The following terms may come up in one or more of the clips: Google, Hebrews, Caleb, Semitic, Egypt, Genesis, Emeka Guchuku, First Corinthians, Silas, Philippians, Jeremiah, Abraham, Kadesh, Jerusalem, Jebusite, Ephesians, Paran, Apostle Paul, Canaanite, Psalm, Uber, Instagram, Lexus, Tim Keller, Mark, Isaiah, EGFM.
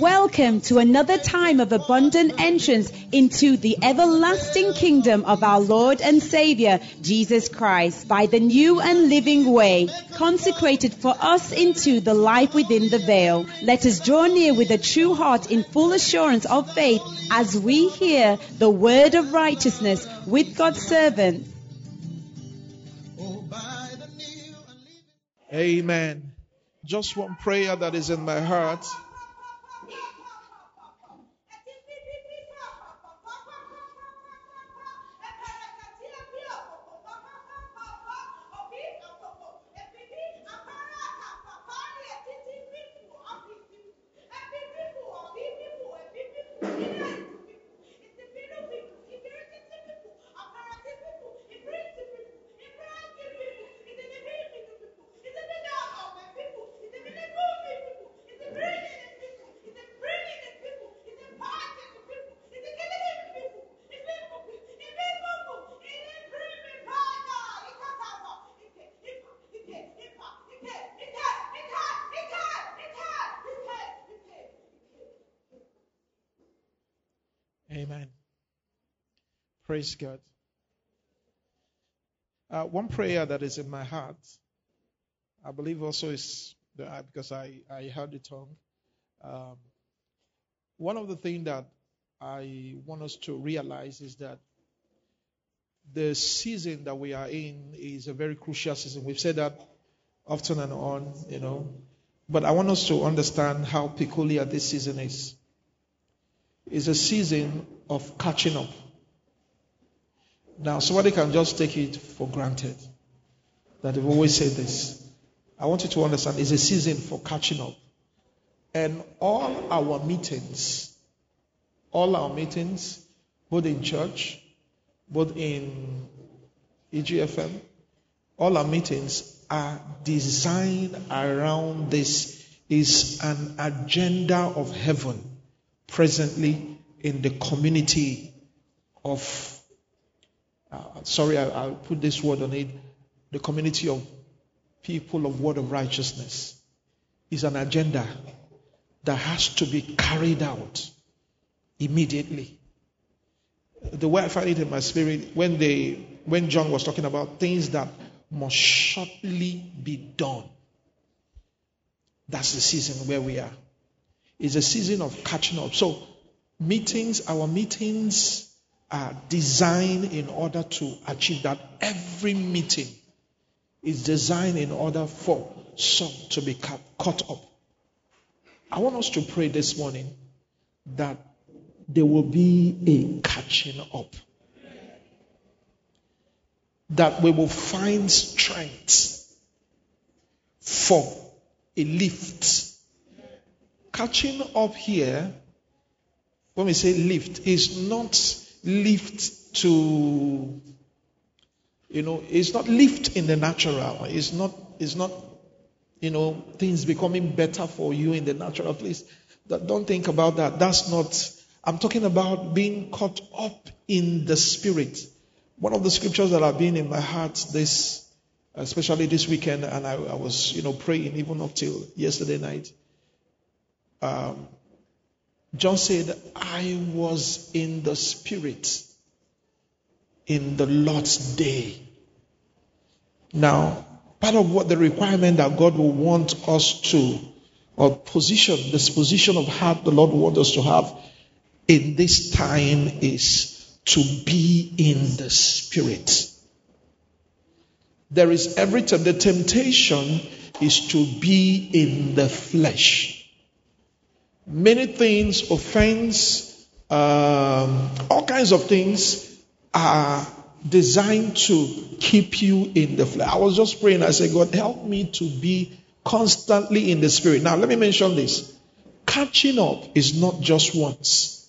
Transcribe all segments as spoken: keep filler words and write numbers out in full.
Welcome to another time of abundant entrance into the everlasting kingdom of our Lord and Savior, Jesus Christ, by the new and living way, consecrated for us into the life within the veil. Let us draw near with a true heart in full assurance of faith as we hear the word of righteousness with God's servant. Amen. Just one prayer that is in my heart. Praise God. Uh, one prayer that is in my heart, I believe also is, the, because I, I heard the tongue. Um, one of the things that I want us to realize is that the season that we are in is a very crucial season. We've said that often and on, you know. But I want us to understand how peculiar this season is. It's a season of catching up. Now, somebody can just take it for granted that they've always said this. I want you to understand it's a season for catching up. And all our meetings, all our meetings, both in church, both in E G F M, all our meetings are designed around this. Is an agenda of heaven presently in the community of Uh, sorry, I, I'll put this word on it. The community of people of word of righteousness is an agenda that has to be carried out immediately. The way I find it in my spirit, when they, when John was talking about things that must shortly be done, that's the season where we are. It's a season of catching up. So meetings, our meetings are designed in order to achieve that. Every meeting is designed in order for some to be cut, caught up. I want us to pray this morning that there will be a catching up. That we will find strength for a lift. Catching up here, when we say lift, is not lift to, you know, it's not lift in the natural. It's not, it's not, you know, things becoming better for you in the natural place. That, don't think about that. That's not, I'm talking about being caught up in the spirit. One of the scriptures that have been in my heart this, especially this weekend, and I, I was, you know, praying even up till yesterday night. Um, John said, I was in the spirit in the Lord's day. Now, part of what the requirement that God will want us to, or position, this position of heart the Lord wants us to have in this time is to be in the spirit. There is every time, the temptation is to be in the flesh. Many things, offense, um, all kinds of things are designed to keep you in the flesh. I was just praying. I said, God, help me to be constantly in the spirit. Now, let me mention this. Catching up is not just once.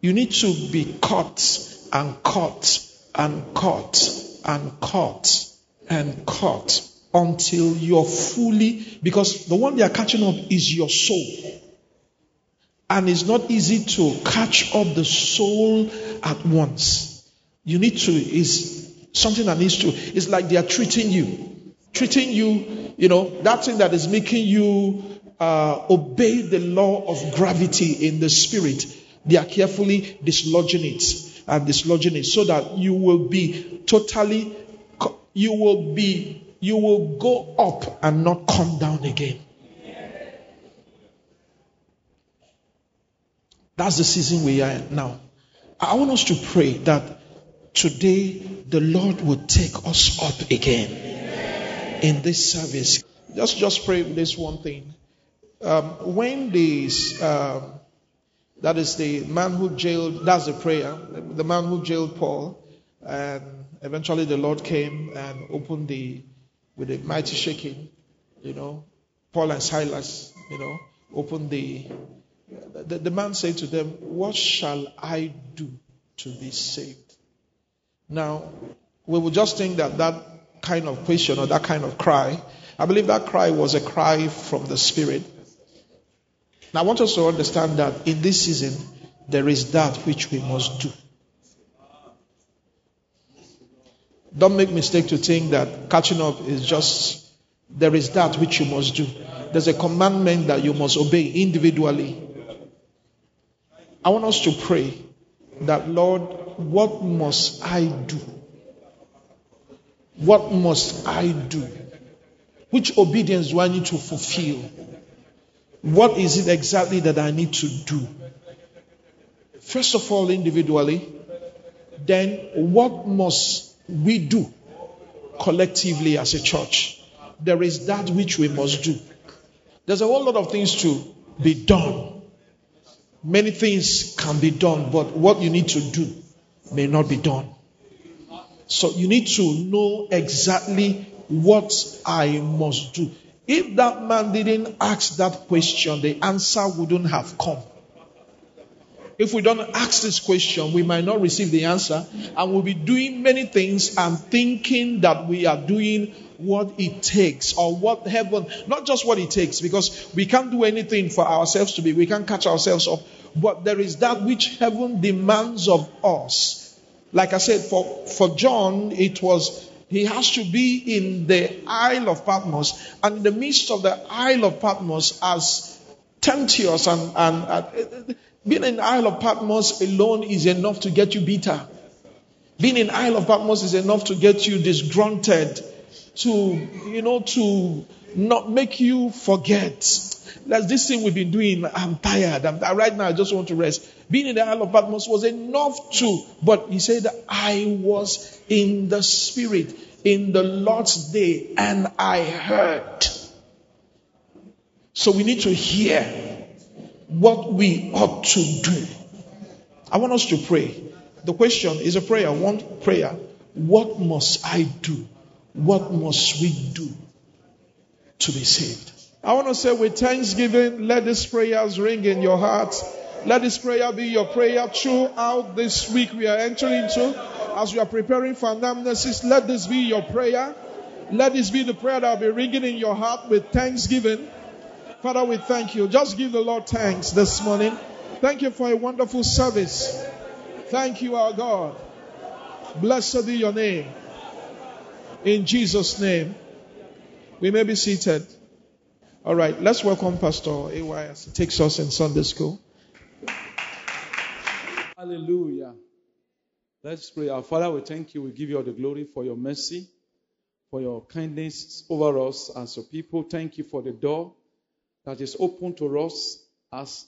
You need to be caught and caught and caught and caught and caught. Until you're fully, because the one they are catching up is your soul. And it's not easy to catch up the soul at once. You need to, is something that needs to, it's like they are treating you. Treating you, you know, that thing that is making you uh, obey the law of gravity in the spirit, they are carefully dislodging it and dislodging it so that you will be totally, you will be, you will go up and not come down again. That's the season we are in now. I want us to pray that today the Lord will take us up again. Amen. In this service. Just, just pray this one thing. Um, when this, uh, that is the man who jailed, that's the prayer, the man who jailed Paul, and eventually the Lord came and opened the, with a mighty shaking, you know, Paul and Silas, you know, opened the, The, the man said to them, "What shall I do to be saved?" Now, we would just think that that kind of question or that kind of cry, I believe that cry was a cry from the Spirit. Now, I want us to understand that in this season, there is that which we must do. Don't make mistake to think that catching up is just, there is that which you must do. There's a commandment that you must obey individually. I want us to pray that, Lord, what must I do? What must I do? Which obedience do I need to fulfill? What is it exactly that I need to do? First of all, individually, then what must we do collectively as a church? There is that which we must do. There's a whole lot of things to be done. Many things can be done, but what you need to do may not be done. So you need to know exactly what I must do. If that man didn't ask that question, the answer wouldn't have come. If we don't ask this question, we might not receive the answer, and we'll be doing many things and thinking that we are doing what it takes, or what heaven, not just what it takes, because we can't do anything for ourselves to be, we can't catch ourselves up, but there is that which heaven demands of us. Like I said, for, for John, it was, he has to be in the Isle of Patmos, and in the midst of the Isle of Patmos, as tempestuous and, and, and being in the Isle of Patmos alone is enough to get you bitter. Being in the Isle of Patmos is enough to get you disgruntled, to, you know, to not make you forget. That's this thing we've been doing. I'm tired. I'm, right now I just want to rest. Being in the Isle of Patmos was enough to, but he said, I was in the Spirit in the Lord's day and I heard. So we need to hear what we ought to do. I want us to pray. The question is a prayer, one prayer. What must I do? What must we do to be saved? I want to say with thanksgiving, let these prayers ring in your heart. Let this prayer be your prayer throughout this week we are entering into. As you are preparing for anamnesis, let this be your prayer. Let this be the prayer that will be ringing in your heart with thanksgiving. Father, we thank you. Just give the Lord thanks this morning. Thank you for a wonderful service. Thank you, our God. Blessed be your name. In Jesus' name, we may be seated. All right, let's welcome Pastor A Y S. He takes us in Sunday school. Hallelujah. Let's pray. Our Father, we thank you. We give you all the glory for your mercy, for your kindness over us as your people. Thank you for the door that is open to us as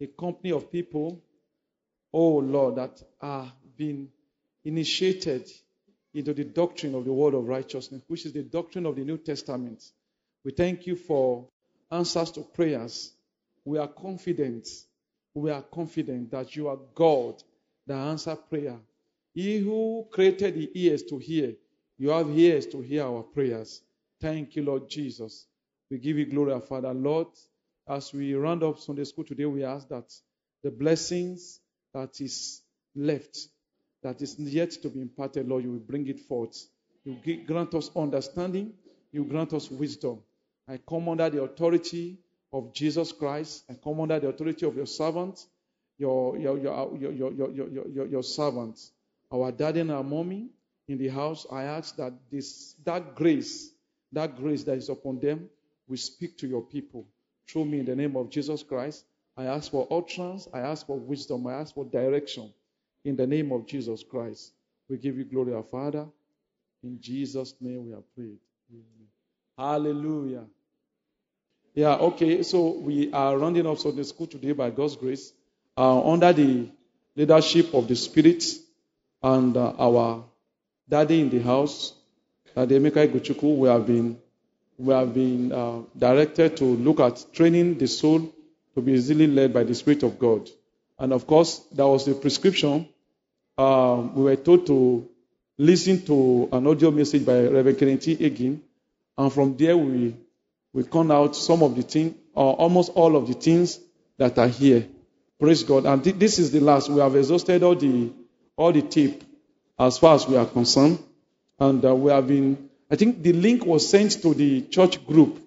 a company of people, oh Lord, that are being initiated into the doctrine of the word of righteousness, which is the doctrine of the New Testament. We thank you for answers to prayers. We are confident, we are confident that you are God that answers prayer. He who created the ears to hear, you have ears to hear our prayers. Thank you, Lord Jesus. We give you glory, our Father. Lord, as we round up Sunday school today, we ask that the blessings that is left, that is yet to be imparted, Lord, you will bring it forth. You grant us understanding. You grant us wisdom. I come under the authority of Jesus Christ. I come under the authority of your servant, your, your, your, your, your, your, your, your, your servant, our daddy and our mommy in the house. I ask that this, that grace That grace that is upon them, we speak to your people. Through me, in the name of Jesus Christ, I ask for utterance, I ask for wisdom, I ask for direction. In the name of Jesus Christ, we give you glory, our Father. In Jesus' name we have prayed. Amen. Hallelujah. Yeah, okay, so we are rounding up Sunday school today by God's grace, uh, under the leadership of the Spirit and uh, our daddy in the house, uh, the Emeka Guchuku. We have been, we have been uh, directed to look at training the soul to be easily led by the Spirit of God. And of course, that was the prescription. Um, we were told to listen to an audio message by Reverend Kenneth Hagin, and from there we we come out some of the things, or almost all of the things that are here. Praise God! And th- this is the last. We have exhausted all the all the tip as far as we are concerned, and uh, we have been. I think the link was sent to the church group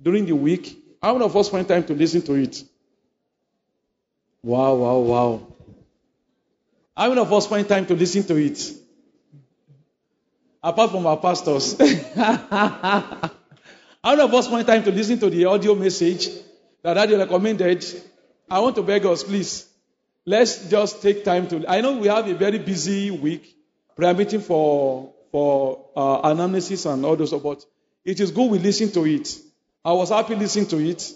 during the week. How many of us find time to listen to it? Wow! Wow! Wow! How many of us find time to listen to it? Apart from our pastors. How many of us find time to listen to the audio message that I recommended? I want to beg us, please, let's just take time to... I know we have a very busy week, prayer meeting for, for uh, anamnesis and all those, but it is good we listen to it. I was happy listening to it,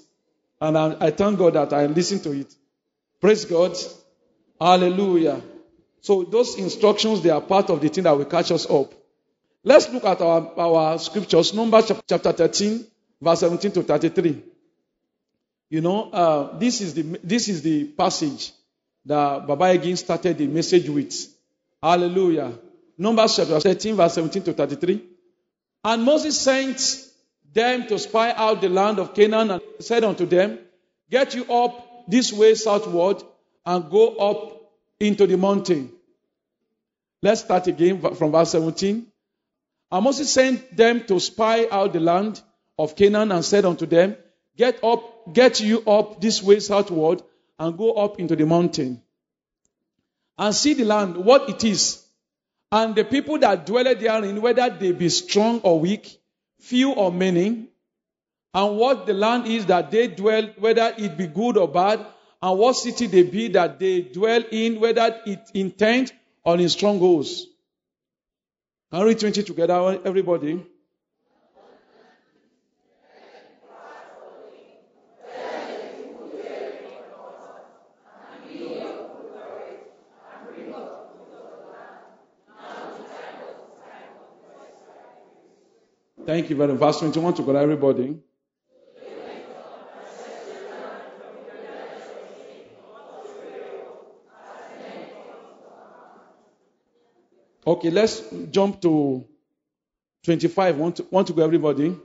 and I, I thank God that I listened to it. Praise God. Hallelujah. So those instructions, they are part of the thing that will catch us up. Let's look at our, our scriptures. Numbers chapter thirteen, verse seventeen to thirty-three. You know, uh, this is the this is the passage that Baba again started the message with. Hallelujah. Numbers chapter thirteen, verse seventeen to thirty-three. And Moses sent them to spy out the land of Canaan, and said unto them, get you up this way southward, and go up into the mountain. Let's start again from verse seventeen. And Moses sent them to spy out the land of Canaan, and said unto them, Get up, get you up this way southward, and go up into the mountain, and see the land, what it is, and the people that dwell therein, whether they be strong or weak, few or many, and what the land is that they dwell, whether it be good or bad, and what city they be that they dwell in, whether it in tent or in strongholds. Can we read twenty together, everybody? Thank you very much. Verse twenty-one together, everybody. Okay, let's jump to twenty-five. One to, one to go, everybody.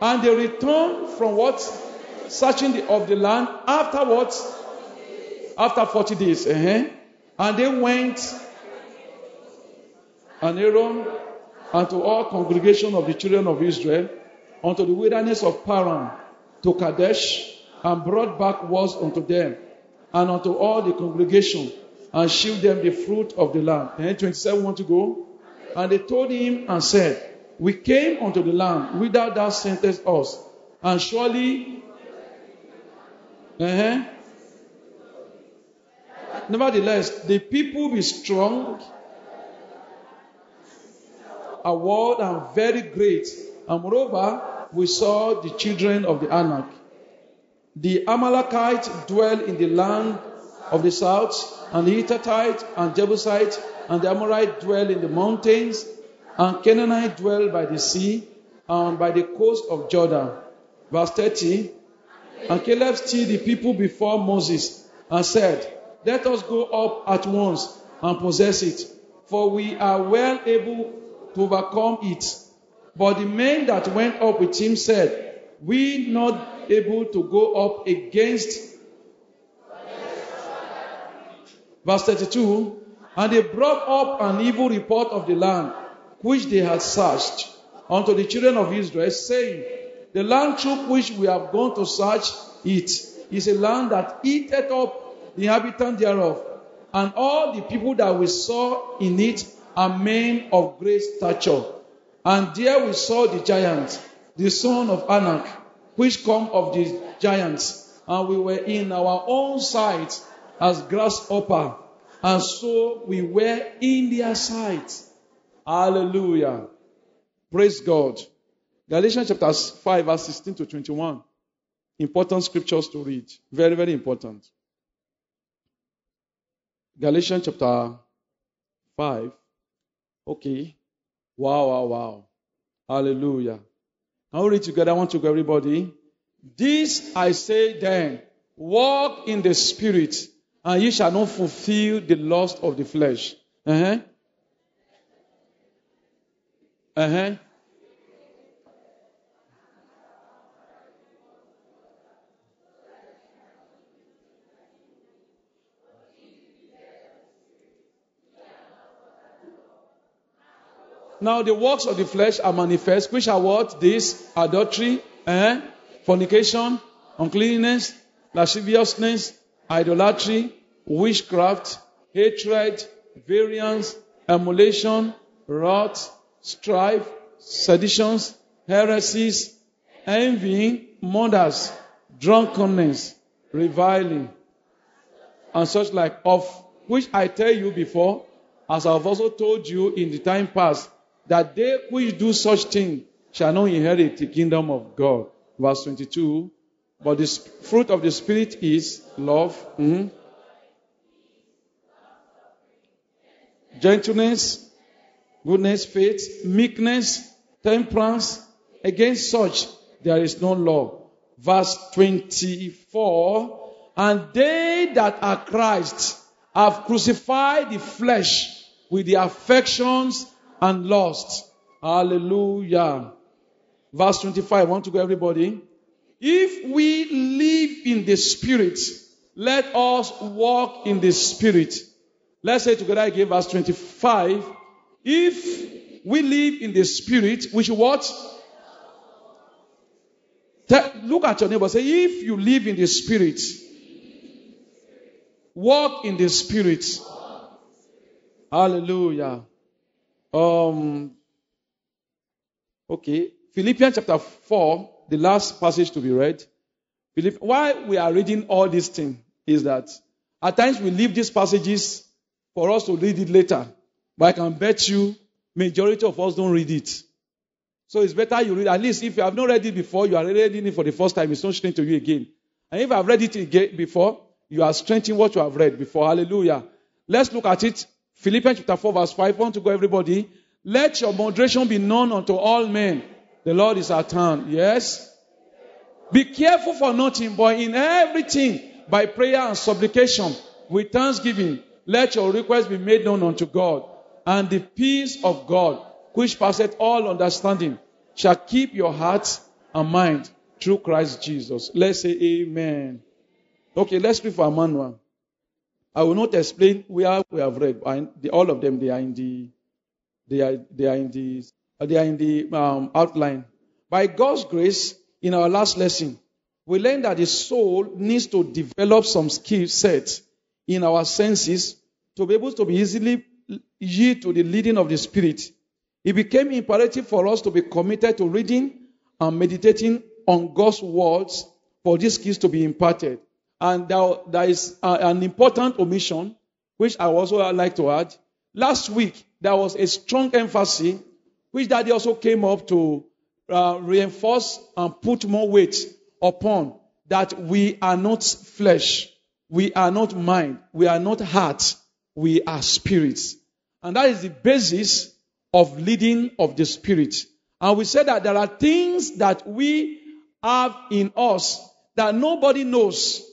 And they returned from what? Searching the, of the land after what? After forty days. Uh-huh. And they went and Aaron and to all congregation of the children of Israel unto the wilderness of Paran to Kadesh, and brought back words unto them and unto all the congregation, and shewed them the fruit of the land. And twenty-seven, want to go? And they told him and said, we came unto the land whither thou sentest us, and surely, uh-huh. nevertheless, the people be strong, a world, and very great. And moreover, we saw the children of the Anak. The Amalekites dwell in the land of the south, and the Hittite and Jebusite and the Amorite dwell in the mountains, and Canaanite dwell by the sea and by the coast of Jordan. Verse thirty. And Caleb stilled the people before Moses, and said, let us go up at once and possess it, for we are well able to overcome it. But the men that went up with him said, we not able to go up against. Verse thirty-two. And they brought up an evil report of the land which they had searched unto the children of Israel, saying, the land through which we have gone to search it is a land that eateth up the inhabitants thereof, and all the people that we saw in it are men of great stature. And there we saw the giant, the son of Anak, which come of the giants. And we were in our own sight as grasshopper. And so we were in their sight. Hallelujah. Praise God. Galatians chapter five, verse sixteen to twenty-one. Important scriptures to read. Very, very important. Galatians chapter five. Okay. Wow, wow, wow. Hallelujah. Now read together. I want to go, everybody. This I say then, walk in the Spirit, and ye shall not fulfill the lust of the flesh. Uh-huh. Uh-huh. Now the works of the flesh are manifest, which are what? This, adultery, eh? fornication, uncleanness, lasciviousness, idolatry, witchcraft, hatred, variance, emulation, wrath, strife, seditions, heresies, envying, murders, drunkenness, reviling, and such like, of which I tell you before, as I have also told you in the time past, that they which do such things shall not inherit the kingdom of God. Verse twenty-two. But the fruit of the Spirit is love, mm-hmm. gentleness, goodness, faith, meekness, temperance. Against such there is no law. Verse twenty-four. And they that are Christ have crucified the flesh with the affections and lost. Hallelujah. Verse twenty-five. I want to go, everybody. If we live in the Spirit, let us walk in the Spirit. Let's say together again, verse twenty-five. If we live in the Spirit, we should what? Look at your neighbor. Say, if you live in the Spirit, walk in the Spirit. Hallelujah. Um, okay, Philippians chapter four, the last passage to be read. Why we are reading all these things is that at times we leave these passages for us to read it later. But I can bet you, majority of us don't read it. So it's better you read, at least if you have not read it before, you are reading it for the first time, it's not strange to you again. And if I've read it again before, you are strengthening what you have read before. Hallelujah. Let's look at it. Philippians chapter four, verse five. I want to go, everybody. Let your moderation be known unto all men. The Lord is at hand. Yes? Be careful for nothing, but in everything, by prayer and supplication, with thanksgiving, let your requests be made known unto God. And the peace of God, which passeth all understanding, shall keep your heart and mind through Christ Jesus. Let's say amen. Okay, let's pray for Emmanuel. I will not explain where we have read. I, the, all of them, they are in the, they are, they are in the, they are in the um, outline. By God's grace, in our last lesson, we learned that the soul needs to develop some skill sets in our senses to be able to be easily yield to the leading of the Spirit. It became imperative for us to be committed to reading and meditating on God's words for these skills to be imparted. And there is an important omission, which I also like to add. Last week, there was a strong emphasis, which Daddy also came up to uh, reinforce and put more weight upon, that we are not flesh, we are not mind, we are not heart, we are spirits. And that is the basis of leading of the Spirit. And we said that there are things that we have in us that nobody knows.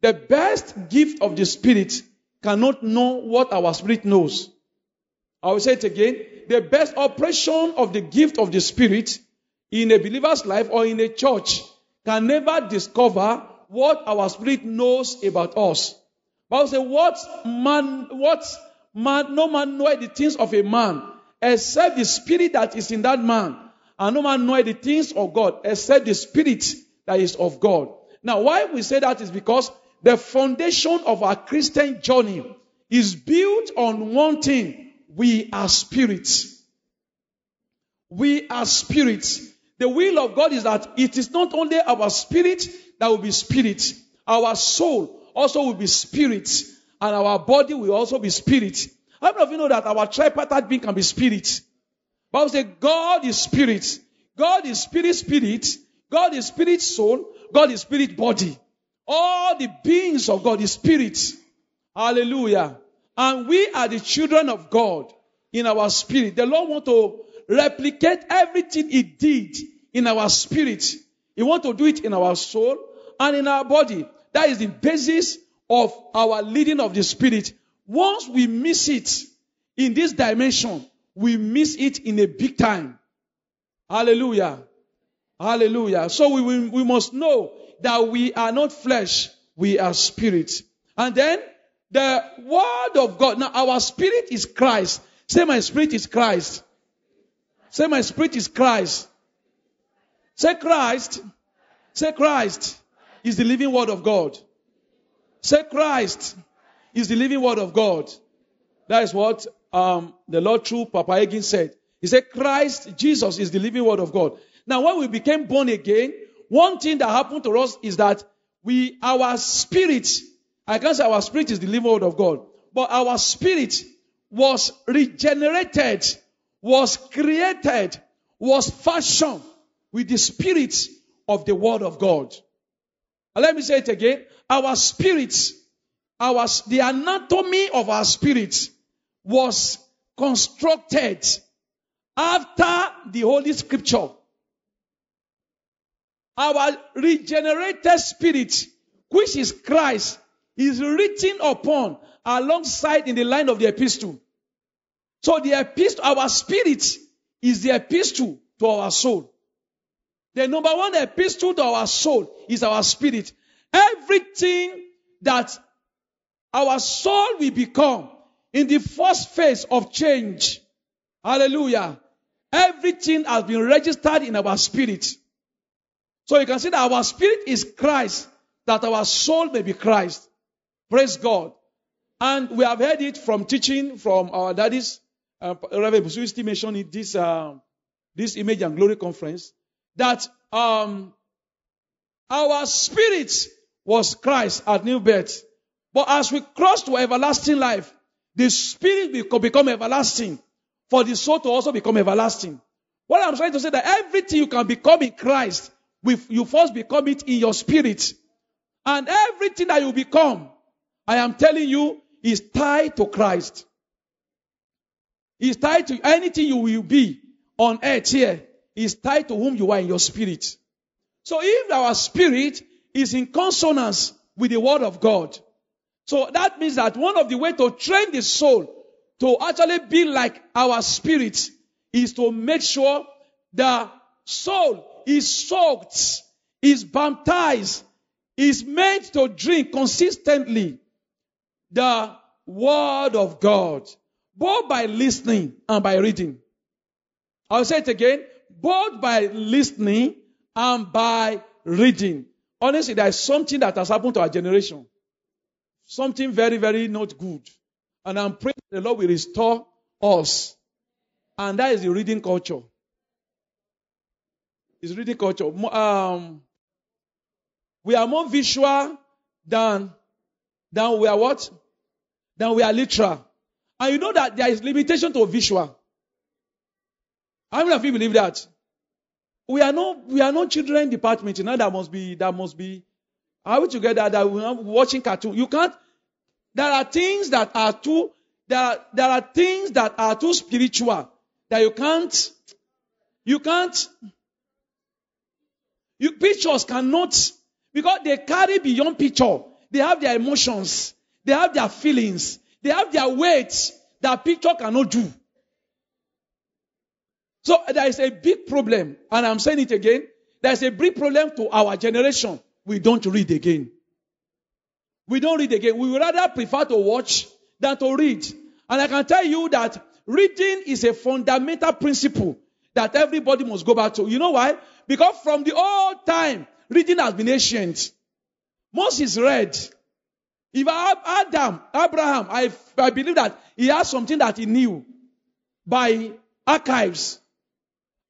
The best gift of the Spirit cannot know what our spirit knows. I will say it again. The best operation of the gift of the Spirit in a believer's life or in a church can never discover what our spirit knows about us. But I will say, what man, what man, no man knoweth the things of a man except the spirit that is in that man. And no man knoweth the things of God except the Spirit that is of God. Now, why we say that is because the foundation of our Christian journey is built on one thing. We are spirits. we are spirits. The will of God is that it is not only our spirit that will be spirit. Our soul also will be spirit. And our body will also be spirit. How many of you know that our tripartite being can be spirit? Bible says God is spirit. God is spirit, spirit. God is spirit, soul. God is spirit, body. All the beings of God is spirit. Hallelujah. And we are the children of God in our spirit. The Lord wants to replicate everything He did in our spirit. He wants to do it in our soul and in our body. That is the basis of our leading of the spirit. Once we miss it in this dimension, we miss it in a big time. Hallelujah. Hallelujah. So we, we, we must know that we are not flesh, we are spirit. And then the word of God. Now our spirit is Christ. Say my spirit is Christ. Say my spirit is Christ. Say Christ. Say Christ is the living word of God. Say Christ is the living word of God. That is what um, the Lord through Papa Hagin said. He said Christ, Jesus is the living word of God. Now when we became born again, one thing that happened to us is that we, our spirit, I can't say our spirit is the living word of God, but our spirit was regenerated, was created, was fashioned with the spirit of the word of God. And let me say it again. Our spirit, our, the anatomy of our spirit was constructed after the Holy Scripture. Our regenerated spirit, which is Christ, is written upon alongside in the line of the epistle. So the epistle, our spirit is the epistle to our soul. The number one epistle to our soul is our spirit. Everything that our soul will become in the first phase of change. Hallelujah. Everything has been registered in our spirit. So you can see that our spirit is Christ, that our soul may be Christ. Praise God. And we have heard it from teaching from our daddies, uh, Reverend Busu still mentioned in this, uh, this Image and Glory conference, that um, our spirit was Christ at new birth. But as we cross to everlasting life, the spirit will become everlasting, for the soul to also become everlasting. What I'm trying to say that everything you can become in Christ, With, you first become it in your spirit. And everything that you become, I am telling you, is tied to Christ. It's tied to anything you will be on earth here. It's tied to whom you are in your spirit. So if our spirit is in consonance with the word of God, so that means that one of the ways to train the soul to actually be like our spirit is to make sure the soul is soaked, is baptized, is made to drink consistently the word of God, both by listening and by reading. I'll say it again, both by listening and by reading. Honestly, there is something that has happened to our generation. Something very, very not good. And I'm praying the Lord will restore us. And that is the reading culture. Is reading culture. Um, we are more visual than, than we are what? Than we are literal. And you know that there is limitation to visual. How many of you believe that? We are no, we are no children department. You know, that must be, that must be, are we together that we are watching cartoon? You can't, there are things that are too, there are, there are things that are too spiritual that you can't, you can't, You, pictures cannot, because they carry beyond picture. They have their emotions. They have their feelings. They have their weight that picture cannot do. So there is a big problem. And I'm saying it again. There is a big problem to our generation. We don't read again. We don't read again. We would rather prefer to watch than to read. And I can tell you that reading is a fundamental principle that everybody must go back to. You know why? Because from the old time, reading has been ancient. Moses read. If I have Adam, Abraham, I, I believe that he has something that he knew by archives.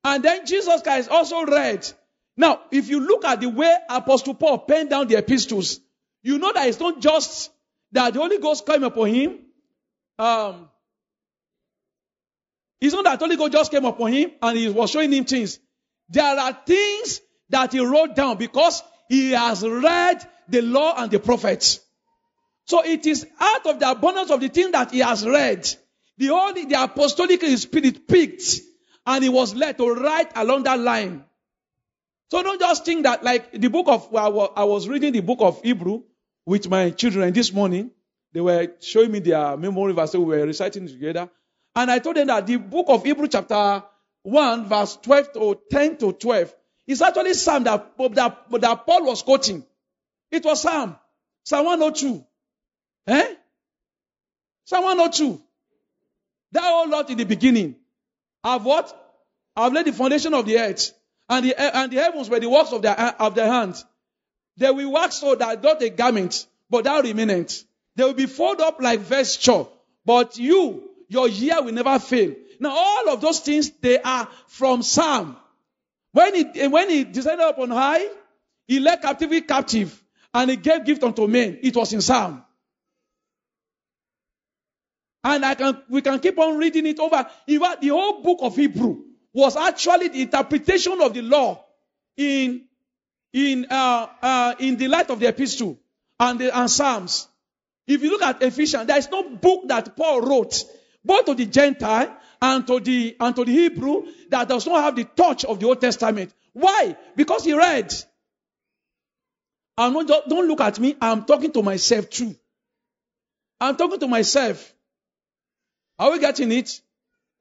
And then Jesus Christ also read. Now, if you look at the way Apostle Paul penned down the epistles, you know that it's not just that the Holy Ghost came upon him. Um, it's not that the Holy Ghost just came upon him and he was showing him things. There are things that he wrote down because he has read the law and the prophets. So it is out of the abundance of the thing that he has read. The Holy, the apostolic spirit picked and he was led to write along that line. So don't just think that like the book of, well, I was reading the book of Hebrews with my children this morning. They were showing me their memory verse. We were reciting together. And I told them that the book of Hebrews chapter one verse twelve to ten to twelve is actually Psalm that, that, that Paul was quoting. It was Psalm. Psalm one oh two. Eh? Psalm one oh two. That whole lot in the beginning. I've what? I've laid the foundation of the earth. And the, and the heavens were the works of their, of their hands. They will wax so that not a garment, but thou remainest. They will be folded up like vesture. But you, your year will never fail. Now all of those things, they are from Psalm. When he, when he descended upon high, he led captivity captive. And he gave gift unto men. It was in Psalm. And I can, we can keep on reading it over. In fact, the whole book of Hebrew was actually the interpretation of the law in, in, uh, uh, in the light of the epistle and the, and Psalms. If you look at Ephesians, there is no book that Paul wrote, both to the Gentile and to the, and to the Hebrew, that does not have the touch of the Old Testament. Why? Because he read. I'm not, don't look at me. I'm talking to myself too. I'm talking to myself. Are we getting it?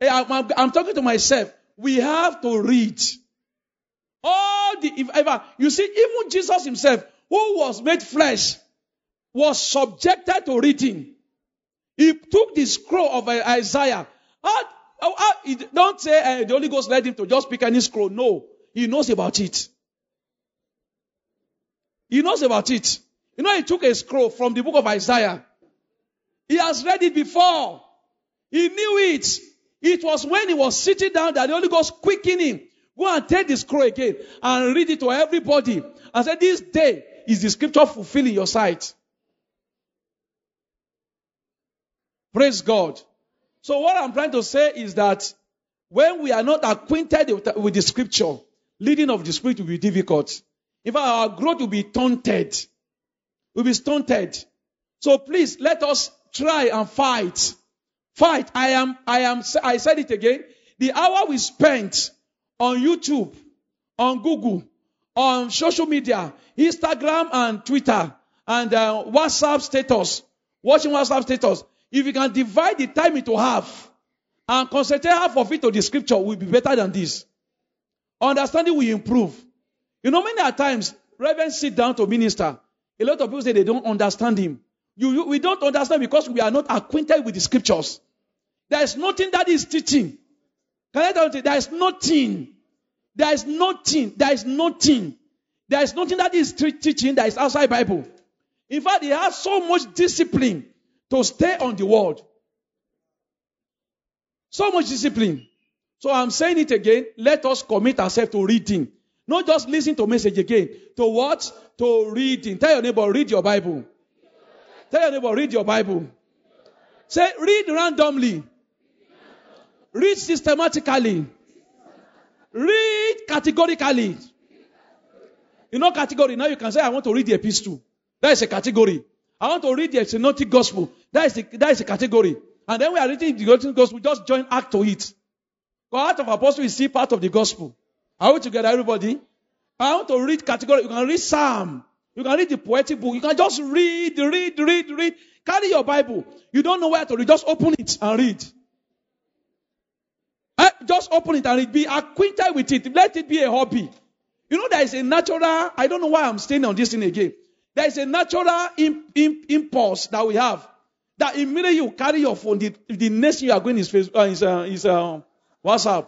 I'm, I'm, I'm talking to myself. We have to read. All the, if ever, you see, even Jesus himself, who was made flesh, was subjected to reading. He took the scroll of uh, Isaiah. Uh, uh, uh, don't say uh, the Holy Ghost led him to just pick any scroll. No, he knows about it. He knows about it. You know, he took a scroll from the book of Isaiah. He has read it before. He knew it. It was when he was sitting down that the Holy Ghost quickened him. Go and take the scroll again and read it to everybody. And say, this day is the scripture fulfilled in your sight. Praise God. So what I'm trying to say is that when we are not acquainted with the scripture, leading of the spirit will be difficult. In fact, our growth will be stunted. Will be stunted. So please let us try and fight. Fight. I am, I am, I said it again. The hour we spent on YouTube, on Google, on social media, Instagram and Twitter, and uh, WhatsApp status, watching WhatsApp status. If you can divide the time into half and concentrate half of it to the scripture, will be better than this. Understanding will improve. You know, many times, reverend sit down to minister. A lot of people say they don't understand him. You, you, we don't understand because we are not acquainted with the scriptures. There is nothing that is teaching. Can I tell you? There is nothing. There is nothing. There is nothing. There is nothing that is teaching that is outside Bible. In fact, it has so much discipline to stay on the word. So much discipline. So I'm saying it again. Let us commit ourselves to reading. Not just listen to message again. To what? To reading. Tell your neighbor, read your Bible. Tell your neighbor, read your Bible. Say, read randomly. Read systematically. Read categorically. You know category. Now you can say, I want to read the epistle. That is a category. I want to read the synoptic gospel. That is, the, that is a category. And then we are reading the synoptic gospel. Just join act to it. Because act of apostle is still part of the gospel. Are we together, everybody? I want to read category. You can read Psalm. You can read the poetic book. You can just read, read, read, read. Carry your Bible. You don't know where to read. Just open it and read. Just open it and read. Be acquainted with it. Let it be a hobby. You know, there is a natural, I don't know why I'm staying on this thing again. There is a natural imp, imp, impulse that we have. That immediately you carry your phone. The, the next thing you are going is, Facebook, uh, is, uh, is uh, WhatsApp.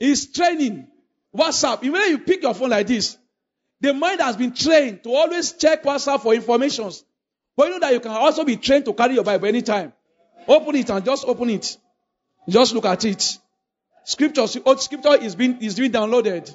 It's training. WhatsApp. Even when you pick your phone like this, the mind has been trained to always check WhatsApp for information. But you know that you can also be trained to carry your Bible anytime. Open it and just open it. Just look at it. Scripture, scripture is being is being downloaded.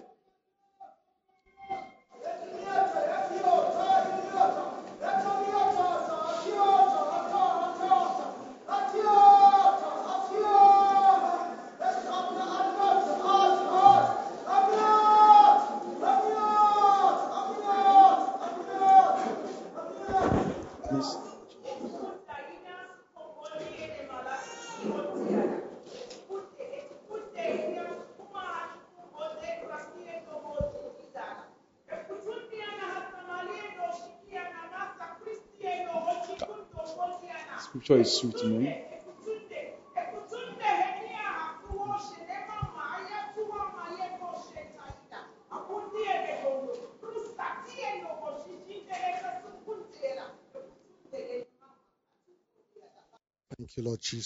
Is sweet, man. Thank you, Lord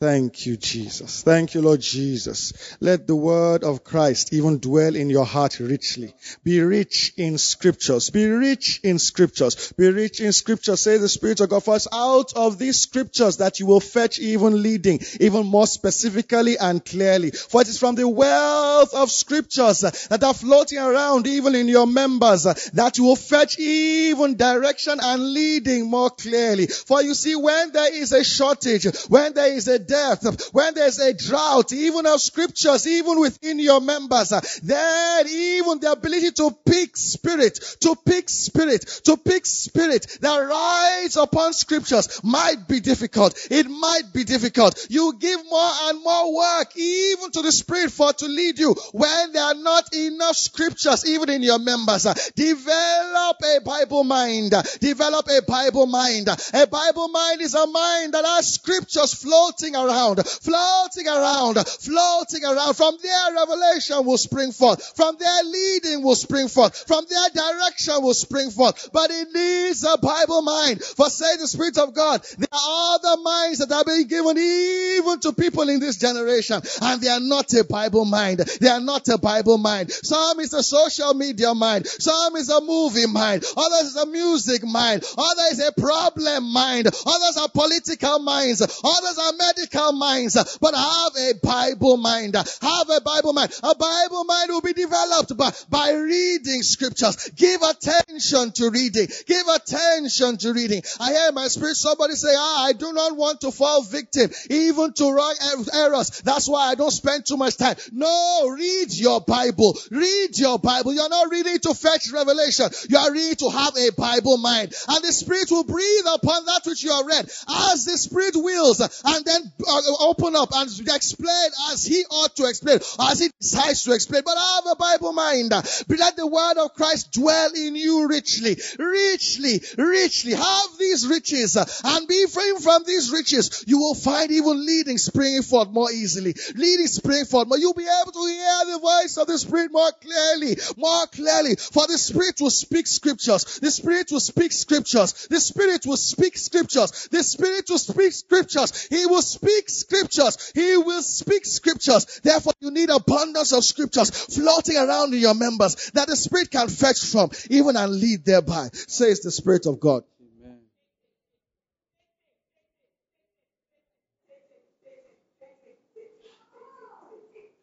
Thank you, Jesus. Thank you, Lord Jesus. Let the word of Christ even dwell in your heart richly. Be rich in scriptures. Be rich in scriptures. Be rich in scriptures. Say the Spirit of God for us. Out of these scriptures that you will fetch even leading, even more specifically and clearly. For it is from the wealth of scriptures that are floating around even in your members that you will fetch even direction and leading more clearly. For you see, when there is a shortage, when there is a death, when there's a drought, even of scriptures, even within your members, then even the ability to pick spirit, to pick spirit, to pick spirit that rides upon scriptures might be difficult. It might be difficult. You give more and more work even to the Spirit for to lead you when there are not enough scriptures even in your members. Develop a Bible mind. Develop a Bible mind. A Bible mind is a mind that has scriptures floating around, floating around, floating around. From there, revelation will spring forth. From there, leading will spring forth. From there, direction will spring forth. But it needs a Bible mind. For say the Spirit of God, there are other minds that are being given even to people in this generation, and they are not a Bible mind. They are not a Bible mind. Some is a social media mind. Some is a movie mind. Others is a music mind. Others is a problem mind. Others are political minds. Others are medical minds, but have a Bible mind. Have a Bible mind. A Bible mind will be developed by, by reading scriptures. Give attention to reading. Give attention to reading. I hear in my spirit somebody say, ah, I do not want to fall victim even to wrong errors. That's why I don't spend too much time. No, read your Bible. Read your Bible. You're not reading to fetch revelation. You are reading to have a Bible mind. And the Spirit will breathe upon that which you have read as the Spirit wills, and then open up and explain as he ought to explain, as he decides to explain. But have a Bible mind. Let the word of Christ dwell in you richly, richly, richly. Have these riches, and be free from these riches. You will find even leading springing forth more easily. Leading springing forth more. You'll be able to hear the voice of the Spirit more clearly, more clearly. For the Spirit will speak scriptures. The Spirit will speak scriptures. The Spirit will speak scriptures. The Spirit will speak scriptures. He will speak scriptures. He will speak scriptures. Therefore, you need abundance of scriptures floating around in your members that the Spirit can fetch from, even and lead thereby, says the Spirit of God. Amen.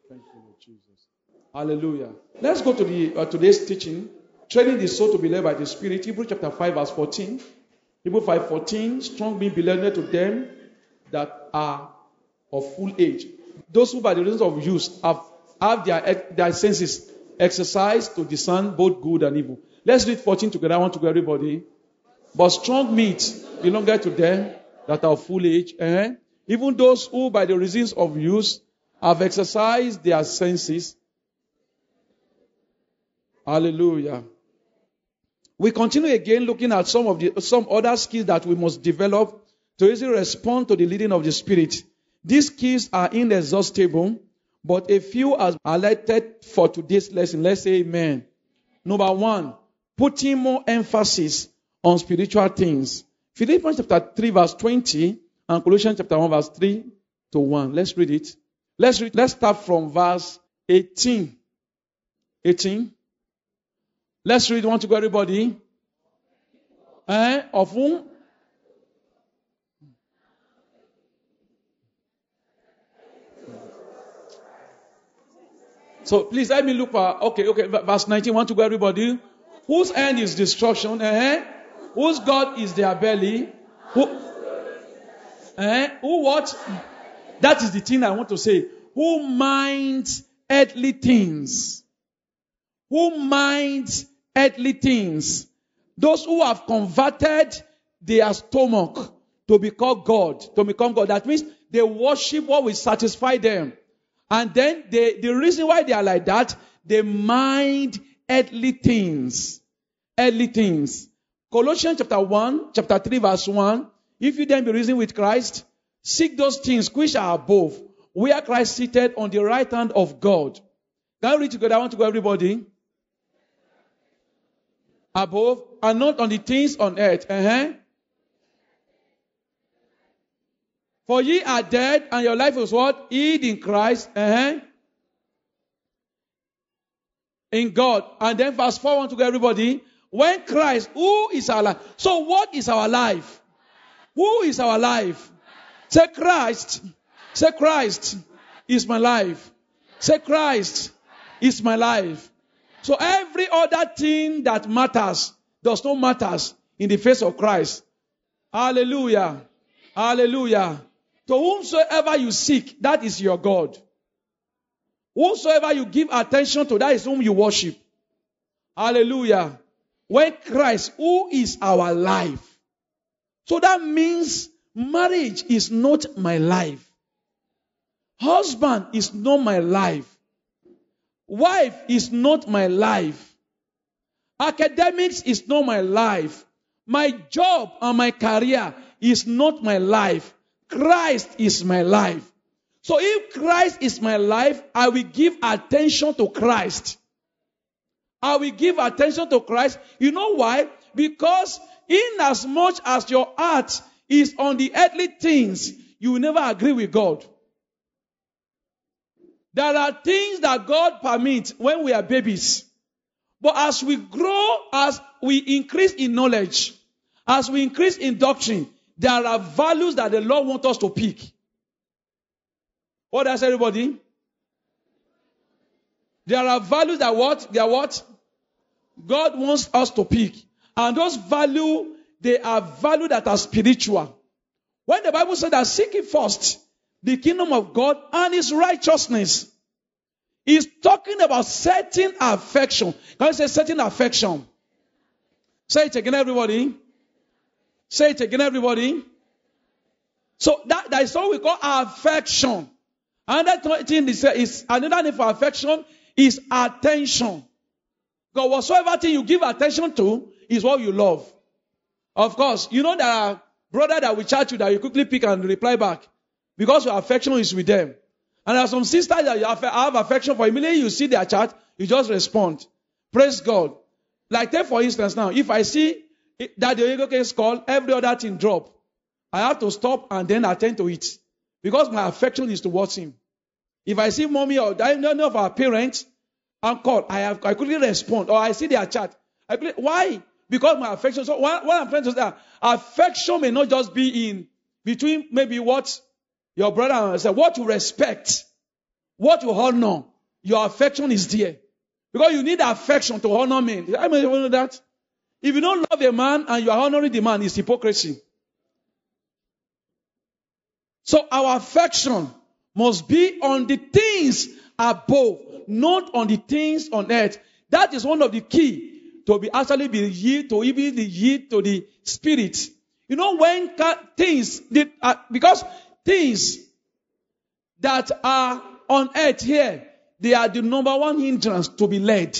Thank you, Lord Jesus. Hallelujah. Let's go to the uh, today's teaching, training the soul to be led by the Spirit. Hebrews chapter five, verse fourteen. Hebrews five, fourteen. Strong being belonged to them that are of full age. Those who by the reasons of use have, have their, their senses exercised to discern both good and evil. Let's read fourteen together. I want to go, everybody. But strong meat belongeth to them that are of full age. Eh? Even those who by the reasons of use have exercised their senses. Hallelujah. We continue again looking at some of the some other skills that we must develop to easily respond to the leading of the Spirit. These keys are inexhaustible, but a few are highlighted for today's lesson. Let's say amen. Number one, putting more emphasis on spiritual things. Philippians chapter three, verse twenty, and Colossians chapter one, verse three to one. Let's read it. Let's read. Let's start from verse eighteen. eighteen. Let's read. Want to go, everybody? Eh? Of whom? So please let me look for, okay, okay, verse nineteen. Want to go, everybody? Whose end is destruction? Eh? Whose God is their belly? Who, eh? Who what? That is the thing I want to say. Who minds earthly things? Who minds earthly things? Those who have converted their stomach to become God, to become God. That means they worship what will satisfy them. And then they, the reason why they are like that, they mind earthly things. Earthly things. Colossians chapter one, chapter three, verse one. If you then be risen with Christ, seek those things which are above, where Christ seated on the right hand of God. Can we read together? I want to go, everybody. Above, and not on the things on earth. Uh-huh. For ye are dead, and your life is what? Hid in Christ. Uh-huh. In God. And then verse four, I want to go, everybody. When Christ, who is our life? So what is our life? Who is our life? Say Christ. Say Christ is my life. Say Christ is my life. So every other thing that matters does not matter in the face of Christ. Hallelujah. Hallelujah. To whomsoever you seek, that is your God. Whomsoever you give attention to, that is whom you worship. Hallelujah. When Christ, who is our life. So that means marriage is not my life. Husband is not my life. Wife is not my life. Academics is not my life. My job and my career is not my life. Christ is my life. So if Christ is my life, I will give attention to Christ. I will give attention to Christ. You know why? Because in as much as your heart is on the earthly things, you will never agree with God. There are things that God permits when we are babies. But as we grow, as we increase in knowledge, as we increase in doctrine, there are values that the Lord wants us to pick. What does everybody? There are values that what? They are what? God wants us to pick. And those values, they are values that are spiritual. When the Bible says that seek it first, the kingdom of God and his righteousness, is talking about certain affection. Can you say certain affection? Say it again, everybody. Say it again, everybody. So that, that is what we call affection. Another thing is, is another name for affection is attention. Because whatsoever thing you give attention to is what you love. Of course, you know there are brothers that will chat you that you quickly pick and reply back. Because your affection is with them. And there are some sisters that you have, have affection for. Immediately you see their chat, you just respond. Praise God. Like take for instance now, if I see that the Oyego case call, every other thing drop. I have to stop and then attend to it. Because my affection is towards him. If I see mommy or I don't know of our parents, I'm called. I have I couldn't respond. Or I see their chat. I couldn't, why? Because my affection. So what, what I'm trying to say, affection may not just be in between maybe what? Your brother and said, what you respect, what you honor, your affection is there. Because you need affection to honor men. I mean, you know that? If you don't love a man and you are honoring the man, it's hypocrisy. So our affection must be on the things above, not on the things on earth. That is one of the key to be actually be yield to even the yield to the spirit. You know when things did uh, because. Things that are on earth here, they are the number one hindrance to be led.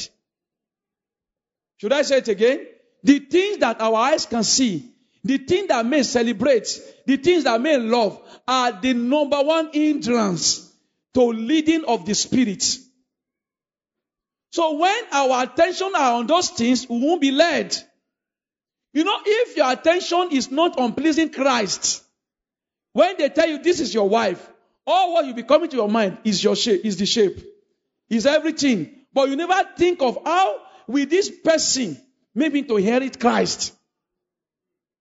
Should I say it again? The things that our eyes can see, the things that men celebrate, the things that men love, are the number one hindrance to leading of the spirit. So when our attention are on those things, we won't be led. You know, if your attention is not on pleasing Christ, when they tell you this is your wife, all what you be coming to your mind is your shape, is the shape, is everything. But you never think of how will this person maybe to inherit Christ.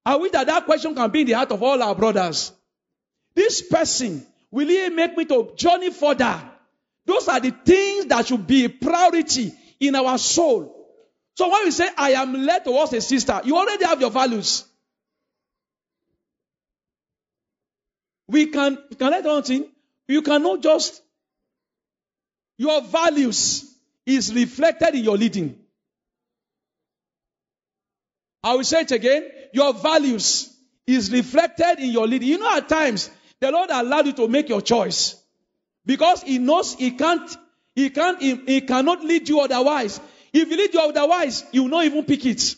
I wish that that question can be in the heart of all our brothers. This person, will he make me to journey further Those are the things that should be a priority in our soul. So when we say, I am led towards a sister, you already have your values. We can, can I tell you, you cannot just, your values is reflected in your leading. I will say it again. Your values is reflected in your leading. You know, at times, the Lord allowed you to make your choice because he knows he can't, he can't, he, he cannot lead you otherwise. If you lead you otherwise, you will not even pick it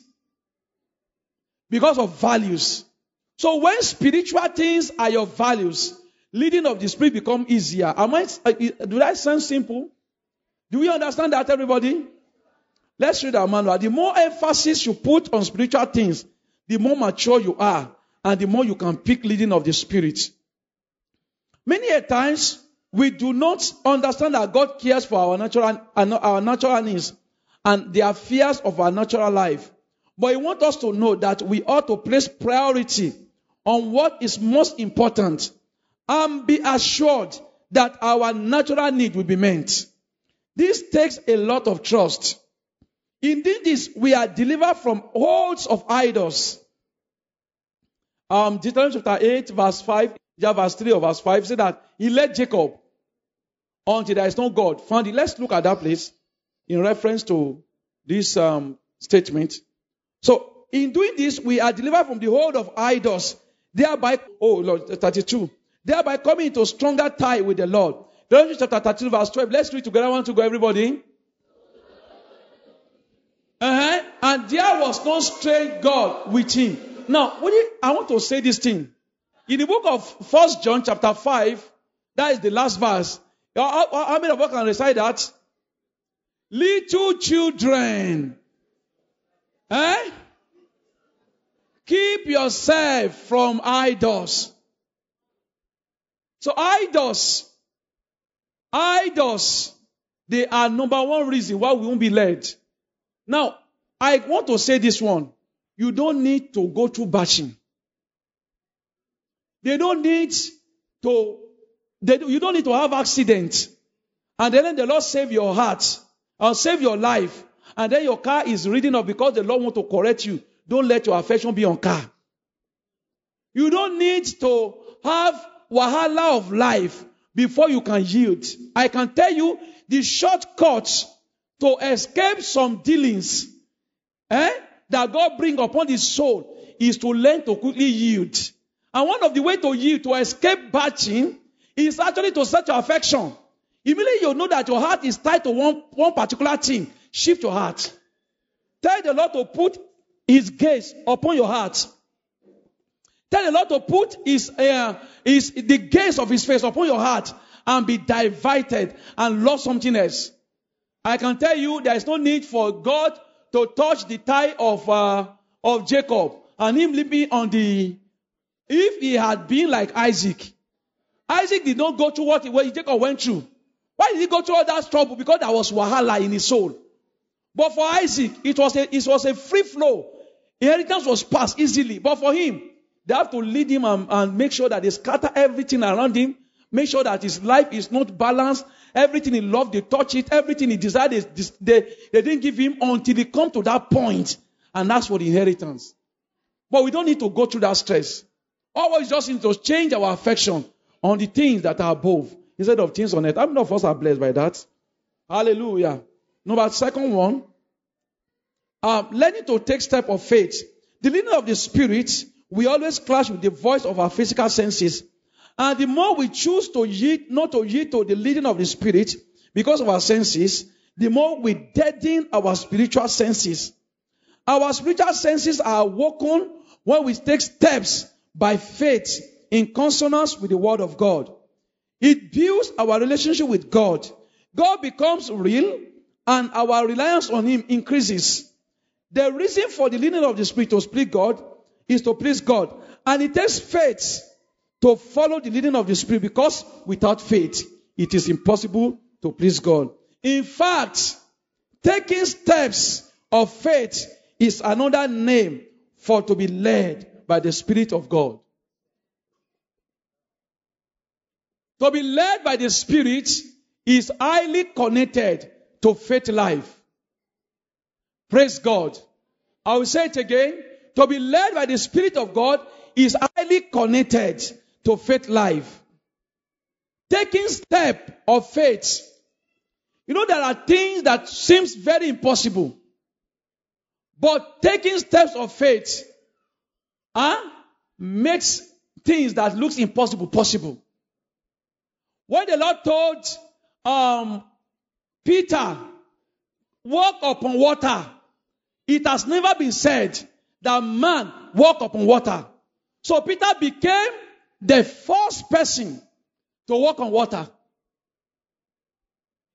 because of values. So when spiritual things are your values, leading of the spirit become easier. Am I, do I sound simple? Do we understand that, everybody? Let's read our manual. The more emphasis you put on spiritual things, the more mature you are and the more you can pick leading of the spirit. Many a times, we do not understand that God cares for our natural, our natural needs and the affairs of our natural life. But he wants us to know that we ought to place priority on what is most important and be assured that our natural need will be met. This takes a lot of trust. Indeed, this we are delivered from hordes of idols. Um, Deuteronomy chapter eight, verse five, yeah, verse three or verse five, say that he led Jacob until there is no God found. Let's look at that place in reference to this um, statement. So, in doing this, we are delivered from the hold of idols, thereby, oh Lord, thirty-two, thereby coming into stronger tie with the Lord. Deuteronomy chapter thirty-two, verse twelve. Let's read together. I want to go, everybody. Uh-huh. And there was no strange God with him. Now, what you, I want to say this thing. In the book of First John chapter five, that is the last verse. How, how, how many of us can recite that? Little children, eh? Keep yourself from idols. So idols, idols, they are number one reason why we won't be led. Now, I want to say this one. You don't need to go through bashing. They don't need to, they, you don't need to have accidents. And then the Lord save your heart and save your life. And then your car is reading up because the Lord wants to correct you. Don't let your affection be on car. You don't need to have wahala of life before you can yield. I can tell you the shortcuts to escape some dealings eh, that God brings upon the soul is to learn to quickly yield. And one of the ways to yield, to escape batching, is actually to set your affection. Immediately you know that your heart is tied to one, one particular thing. Shift your heart. Tell the Lord to put his gaze upon your heart. Tell the Lord to put his, uh, his the gaze of his face upon your heart and be diverted and lost something else. I can tell you there is no need for God to touch the thigh of, uh, of Jacob and him living on the... If he had been like Isaac, Isaac did not go through what, he, what Jacob went through. Why did he go through all that trouble? Because there was wahala in his soul. But for Isaac, it was a, it was a free flow. Inheritance was passed easily. But for him, they have to lead him and, and make sure that they scatter everything around him. Make sure that his life is not balanced. Everything he loved, they touch it. Everything he desired, they, they, they didn't give him until he come to that point. And that's for the inheritance. But we don't need to go through that stress. Always just need to change our affection on the things that are above instead of things on earth. How many of us are blessed by that? Hallelujah. Number second one, um, learning to take step of faith. The leading of the spirit, we always clash with the voice of our physical senses. And the more we choose to yield, not to yield to the leading of the spirit because of our senses, the more we deaden our spiritual senses. Our spiritual senses are awoken when we take steps by faith in consonance with the word of God. It builds our relationship with God. God becomes real and our reliance on him increases. The reason for the leading of the spirit to speak God is to please God. And it takes faith to follow the leading of the spirit because without faith, it is impossible to please God. In fact, taking steps of faith is another name for to be led by the Spirit of God. To be led by the Spirit is highly connected to faith life. Praise God. I will say it again. To be led by the Spirit of God is highly connected to faith life. Taking step of faith. You know, there are things that seems very impossible. But taking steps of faith huh, makes things that looks impossible possible. When the Lord told um, Peter, walk upon water, it has never been said that man walk upon water. So Peter became the first person to walk on water.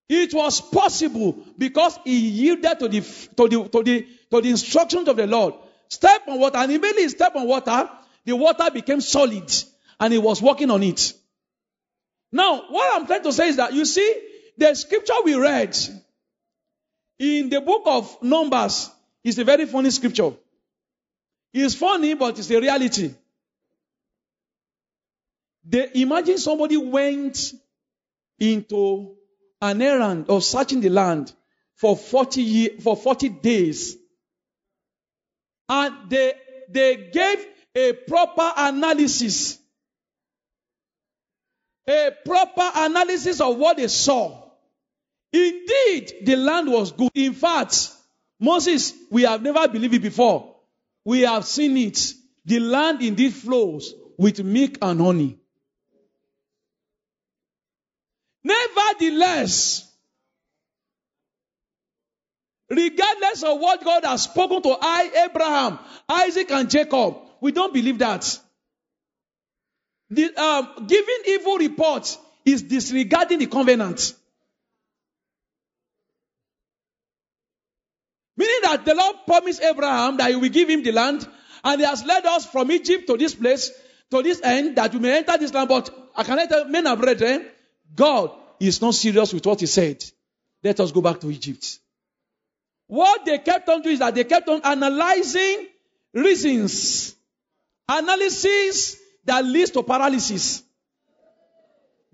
It was possible because he yielded to the, to the, to the, to the instructions of the Lord. Step on water, and immediately he stepped on water, the water became solid, and he was walking on it. Now, what I'm trying to say is that, you see, the scripture we read in the book of Numbers is a very funny scripture. It's funny, but it's a reality. They imagine somebody went into an errand of searching the land for forty years, for forty days. And they, they gave a proper analysis. A proper analysis of what they saw. Indeed, the land was good. In fact, Moses, we have never believed it before. We have seen it. The land indeed flows with milk and honey. Nevertheless, regardless of what God has spoken to Abraham, Isaac, and Jacob, we don't believe that. The, um, giving evil reports is disregarding the covenant. Meaning that the Lord promised Abraham that he will give him the land, and he has led us from Egypt to this place, to this end, that we may enter this land. But I can tell men and brethren, God is not serious with what he said. Let us go back to Egypt. What they kept on doing is that they kept on analyzing reasons. Analysis that leads to paralysis.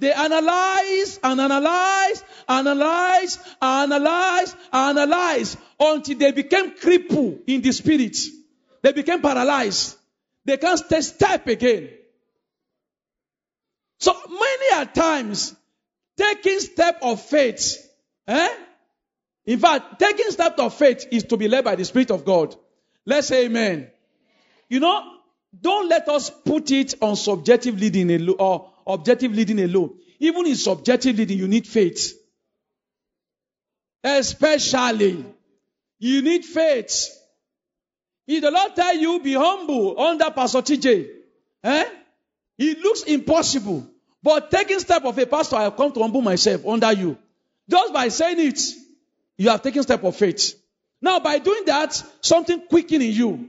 They analyze and analyze, analyze, analyze, analyze until they became crippled in the spirit. They became paralyzed. They can't stay step again. So many a times, taking step of faith, eh? In fact, taking step of faith is to be led by the Spirit of God. Let's say amen. You know, don't let us put it on subjective leading alone, or objective leading alone. Even in subjective leading, you need faith. Especially, you need faith. If the Lord tell you, be humble under Pastor T J, eh? It looks impossible. But taking step of a pastor, I have come to humble myself under you. Just by saying it, you have taken step of faith. Now, by doing that, something quicken in you.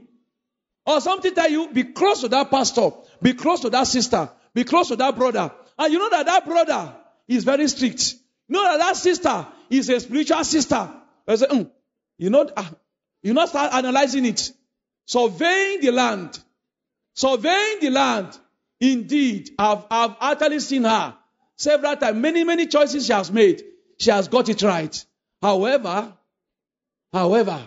Or something tell you, be close to that pastor. Be close to that sister. Be close to that brother. And you know that that brother is very strict. You know that that sister is a spiritual sister. I say, mm, you know, uh, you not start analyzing it. Surveying the land. Surveying the land. Indeed, I've, I've actually seen her several times. Many, many choices she has made. She has got it right. However, however,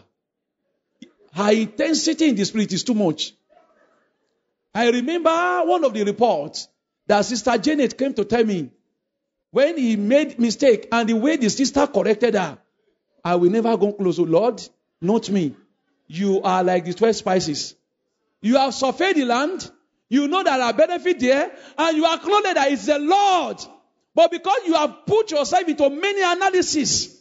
her intensity in the spirit is too much. I remember one of the reports that Sister Janet came to tell me when he made mistake and the way the sister corrected her. I will never go close. Oh Lord, not me. You are like the twelve spices. You have surveyed the land. You know that there are benefits there, and you acknowledge that it's the Lord. But because you have put yourself into many analyses,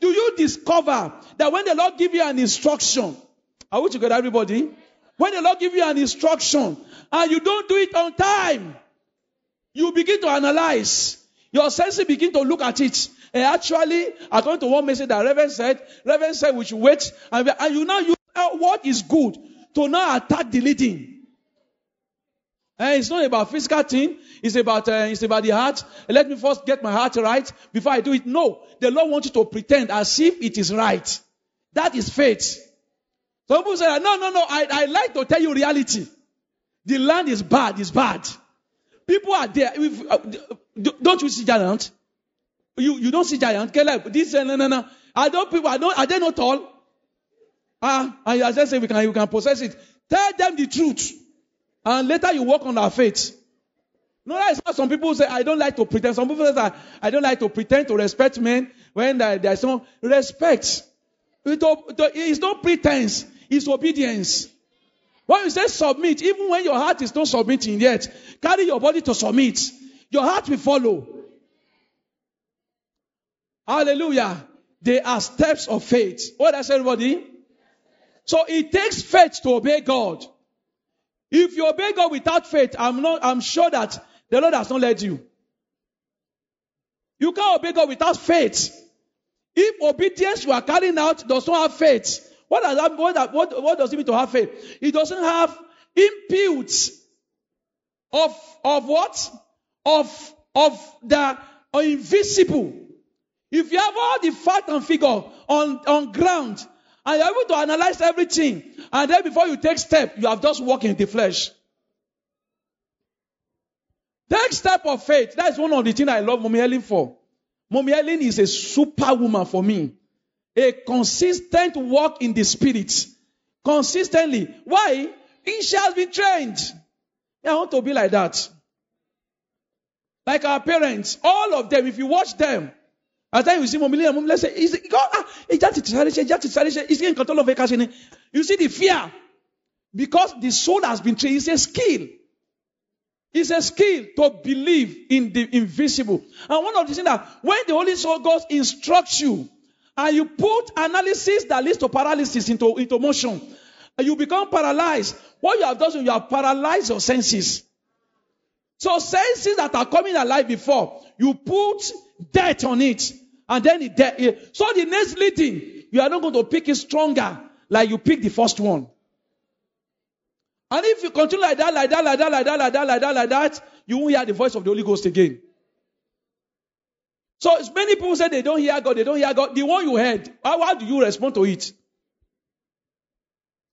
do you discover that when the Lord gives you an instruction, are we together, everybody? When the Lord gives you an instruction, and you don't do it on time, you begin to analyze. Your senses begin to look at it. And actually, according to one message that Reverend said, Reverend said we should wait, and you now use what is good to now attack the leading. And it's not about physical thing. It's about uh, it's about the heart. Let me first get my heart right before I do it. No, the Lord wants you to pretend as if it is right. That is faith. Some people say, no, no, no. I, I like to tell you reality. The land is bad. It's bad. People are there. If, uh, don't you see that? You you don't see giant. Okay, like this. No, no, no. Are those people? Are, those, are they not tall? Ah, and as I say, we can we can possess it. Tell them the truth, and later you work on our faith. No, that's why some people say I don't like to pretend. Some people say I don't like to pretend to respect men when there's no respect. It's not pretense. It's obedience. When you say submit, even when your heart is not submitting yet, carry your body to submit. Your heart will follow. Hallelujah. There are steps of faith. What does everybody? So it takes faith to obey God. If you obey God without faith, I'm not, I'm sure that the Lord has not led you. You can't obey God without faith. If obedience you are carrying out does not have faith, what does that, what, what, what does it mean to have faith? It doesn't have impute of, of what? Of, of the invisible. If you have all the fact and figure on, on ground, and you're able to analyze everything, and then before you take step, you have just walked in the flesh. Take step of faith. That's one of the things I love Mommy Helen for. Mommy Helen is a superwoman for me. A consistent walk in the spirit. Consistently. Why? She has been trained. I want to be like that. Like our parents. All of them, if you watch them, at times you see Mommy Helen, let's say, is it God? Ah, is that it? Is he in control of vacation? You see the fear. Because the soul has been trained. It's a skill. It's a skill to believe in the invisible. And one of the things that when the Holy Spirit goes instructs you, and you put analysis that leads to paralysis into, into motion, and you become paralyzed. What you have done is you have paralyzed your senses. So senses that are coming alive before, you put death on it. And then it de- so the next leading, you are not going to pick it stronger like you pick the first one. And if you continue like that, like that, like that, like that, like that, like that, like that, you won't hear the voice of the Holy Ghost again. So many people say they don't hear God, they don't hear God. The one you heard, how, how do you respond to it?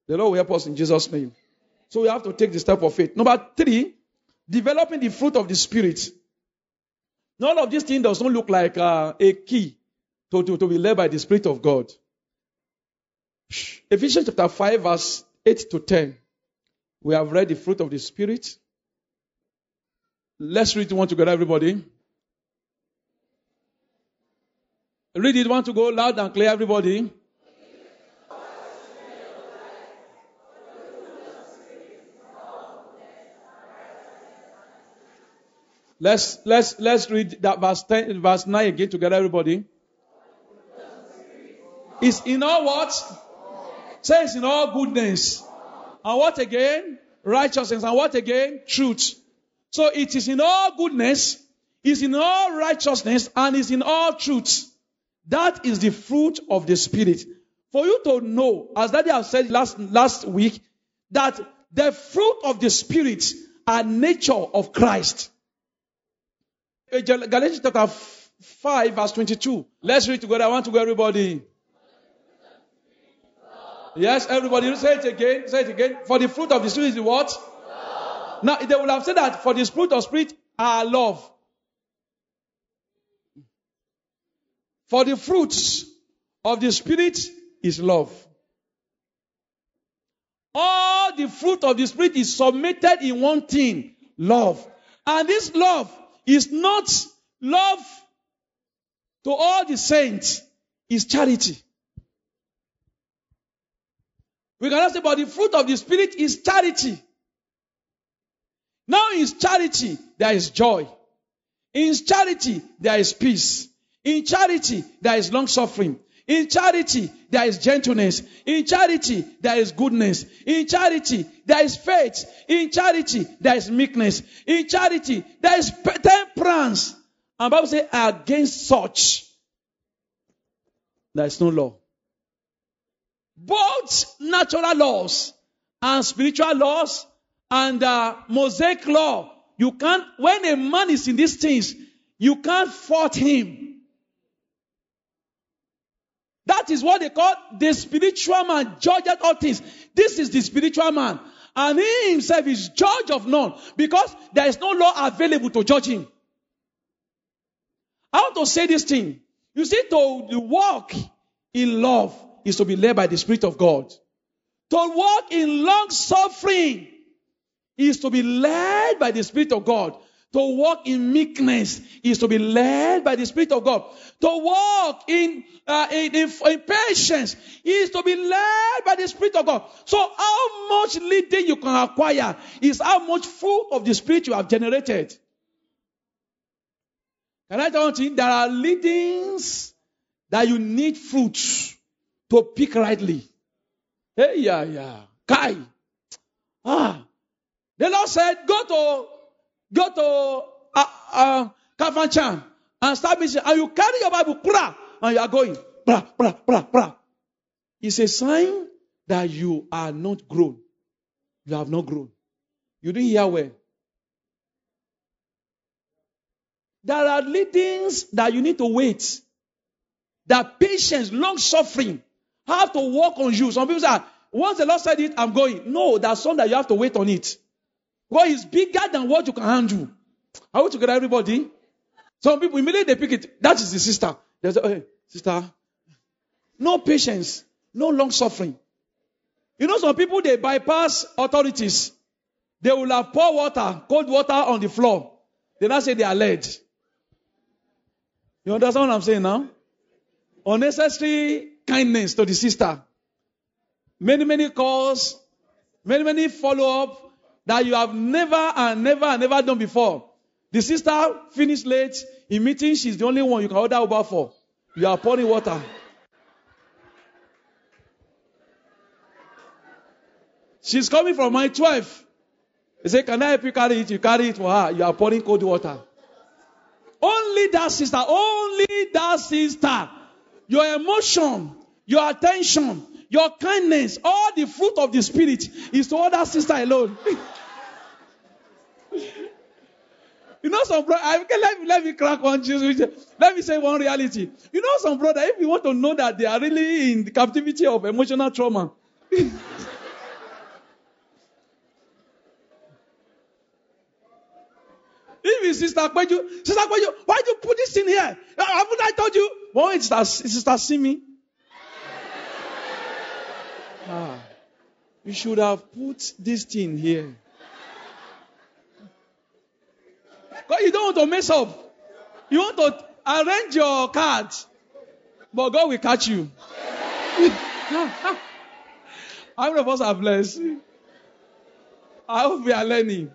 The Lord will help us in Jesus' name. So we have to take the step of faith. Number three, developing the fruit of the Spirit. None of these things does not look like uh, a key to, to, to be led by the Spirit of God. Ephesians chapter five, verse eight to ten. We have read the fruit of the Spirit. Let's read it one together, everybody. Read it one to go loud and clear, everybody. Let's let's let's read that verse ten, verse nine again together, everybody. It's in all what? Says in all goodness. And what again? Righteousness. And what again? Truth. So it is in all goodness, it's in all righteousness, and it's in all truth. That is the fruit of the Spirit. For you to know, as Daddy has said last, last week, that the fruit of the Spirit are nature of Christ. Galatians chapter five, verse twenty-two. Let's read together. I want to go, everybody. Yes, everybody, say it again. Say it again. For the fruit of the Spirit is what? Love. Now, they will have said that for the fruit of Spirit are love. For the fruits of the Spirit is love. All the fruit of the Spirit is submitted in one thing, love. And this love is not love to all the saints, it's charity. We cannot say, but the fruit of the Spirit is charity. Now in charity, there is joy. In charity, there is peace. In charity, there is long suffering. In charity, there is gentleness. In charity, there is goodness. In charity, there is faith. In charity, there is meekness. In charity, there is temperance. And the Bible says, against such, there is no law. Both natural laws and spiritual laws and uh, Mosaic law, you can't, when a man is in these things, you can't fault him. That is what they call the spiritual man, judge at all things. This is the spiritual man. And he himself is judge of none because there is no law available to judge him. How want to say this thing. You see, to walk in love is to be led by the Spirit of God. To walk in long suffering is to be led by the Spirit of God. To walk in meekness is to be led by the Spirit of God. To walk in, uh, in, in, in patience is to be led by the Spirit of God. So how much leading you can acquire is how much fruit of the Spirit you have generated. Can I tell you, there are leadings that you need fruit to pick rightly. Hey, yeah, yeah. Kai. Ah. The Lord said, go to Go to uh, uh, Kavanchan and start mission. And you carry your Bible, pra, and you are going. Pra, pra, pra, pra. It's a sign that you are not grown. You have not grown. You didn't hear well. There are leadings that you need to wait. That patience, long suffering, have to work on you. Some people say, once the Lord said it, I'm going. No, there's some that you have to wait on it. God is bigger than what you can handle. Are we together, everybody? Some people, immediately they pick it. That is the sister. They say, hey, sister. No patience. No long suffering. You know, some people, they bypass authorities. They will have pour water, cold water on the floor. They now say they are led. You understand what I'm saying now? Unnecessary kindness to the sister. Many, many calls. Many, many follow-up. That you have never and never and never done before. The sister finished late in meeting. She's the only one you can order Uber for. You are pouring water. She's coming from my twelve. They say, can I help you carry it? You carry it for her. You are pouring cold water. Only that sister. Only that sister. Your emotion. Your attention. Your kindness, all the fruit of the Spirit is to other sister alone. You know some brother, I can let, let me crack on Jesus. Let me say one reality. You know some brother, if you want to know that they are really in the captivity of emotional trauma. If you sister Kweju, sister Kweju, why do you put this in here? Haven't I told you? One is that sister Simi. Ah, you should have put this thing here. God, you don't want to mess up. You want to arrange your cards, but God will catch you. How many of us are blessed? I hope we are learning.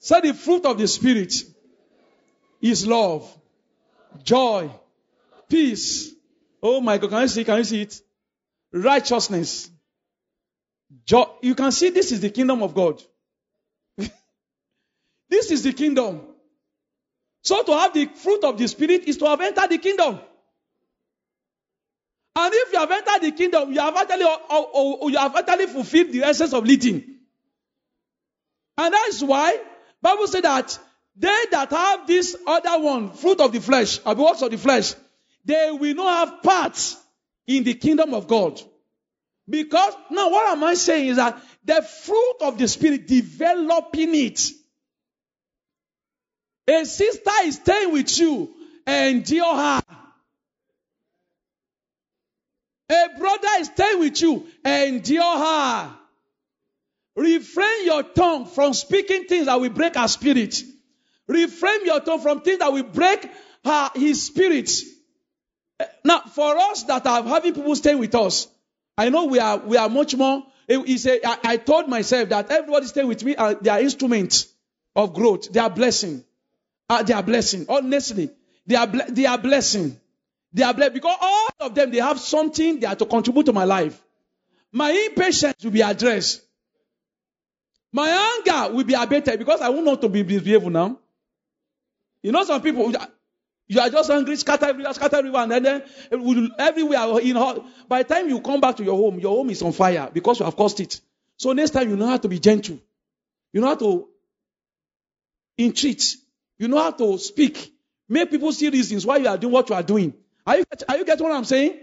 So the fruit of the Spirit is love, joy, peace. Oh my God, can you see? Can you see it? Righteousness. Joy. You can see this is the kingdom of God. This is the kingdom. So to have the fruit of the Spirit is to have entered the kingdom. And if you have entered the kingdom, you have actually, or, or, or you have actually fulfilled the essence of leading. And that is why the Bible says that they that have this other one, fruit of the flesh, or the works of the flesh, they will not have parts in the kingdom of God. Because, now what am I saying is that the fruit of the Spirit, developing it. A sister is staying with you, endure her. A brother is staying with you, endure her. Refrain your tongue from speaking things that will break her spirit. Refrain your tongue from things that will break her, his spirit. Now, for us that are having people staying with us, I know we are we are much more. It's a, I, I told myself that everybody staying with me are they are instruments of growth. They are blessing. Uh, they are blessing. Honestly, they are ble- they are blessing. They are blessed because all of them they have something they are to contribute to my life. My impatience will be addressed. My anger will be abated because I won't want to be disagreeable now. You know some people. You are just angry, scatter everywhere, scatter everywhere, and then everywhere. In by the time you come back to your home, your home is on fire because you have caused it. So next time you know how to be gentle. You know how to entreat. You know how to speak. Make people see reasons why you are doing what you are doing. Are you, are you getting what I'm saying?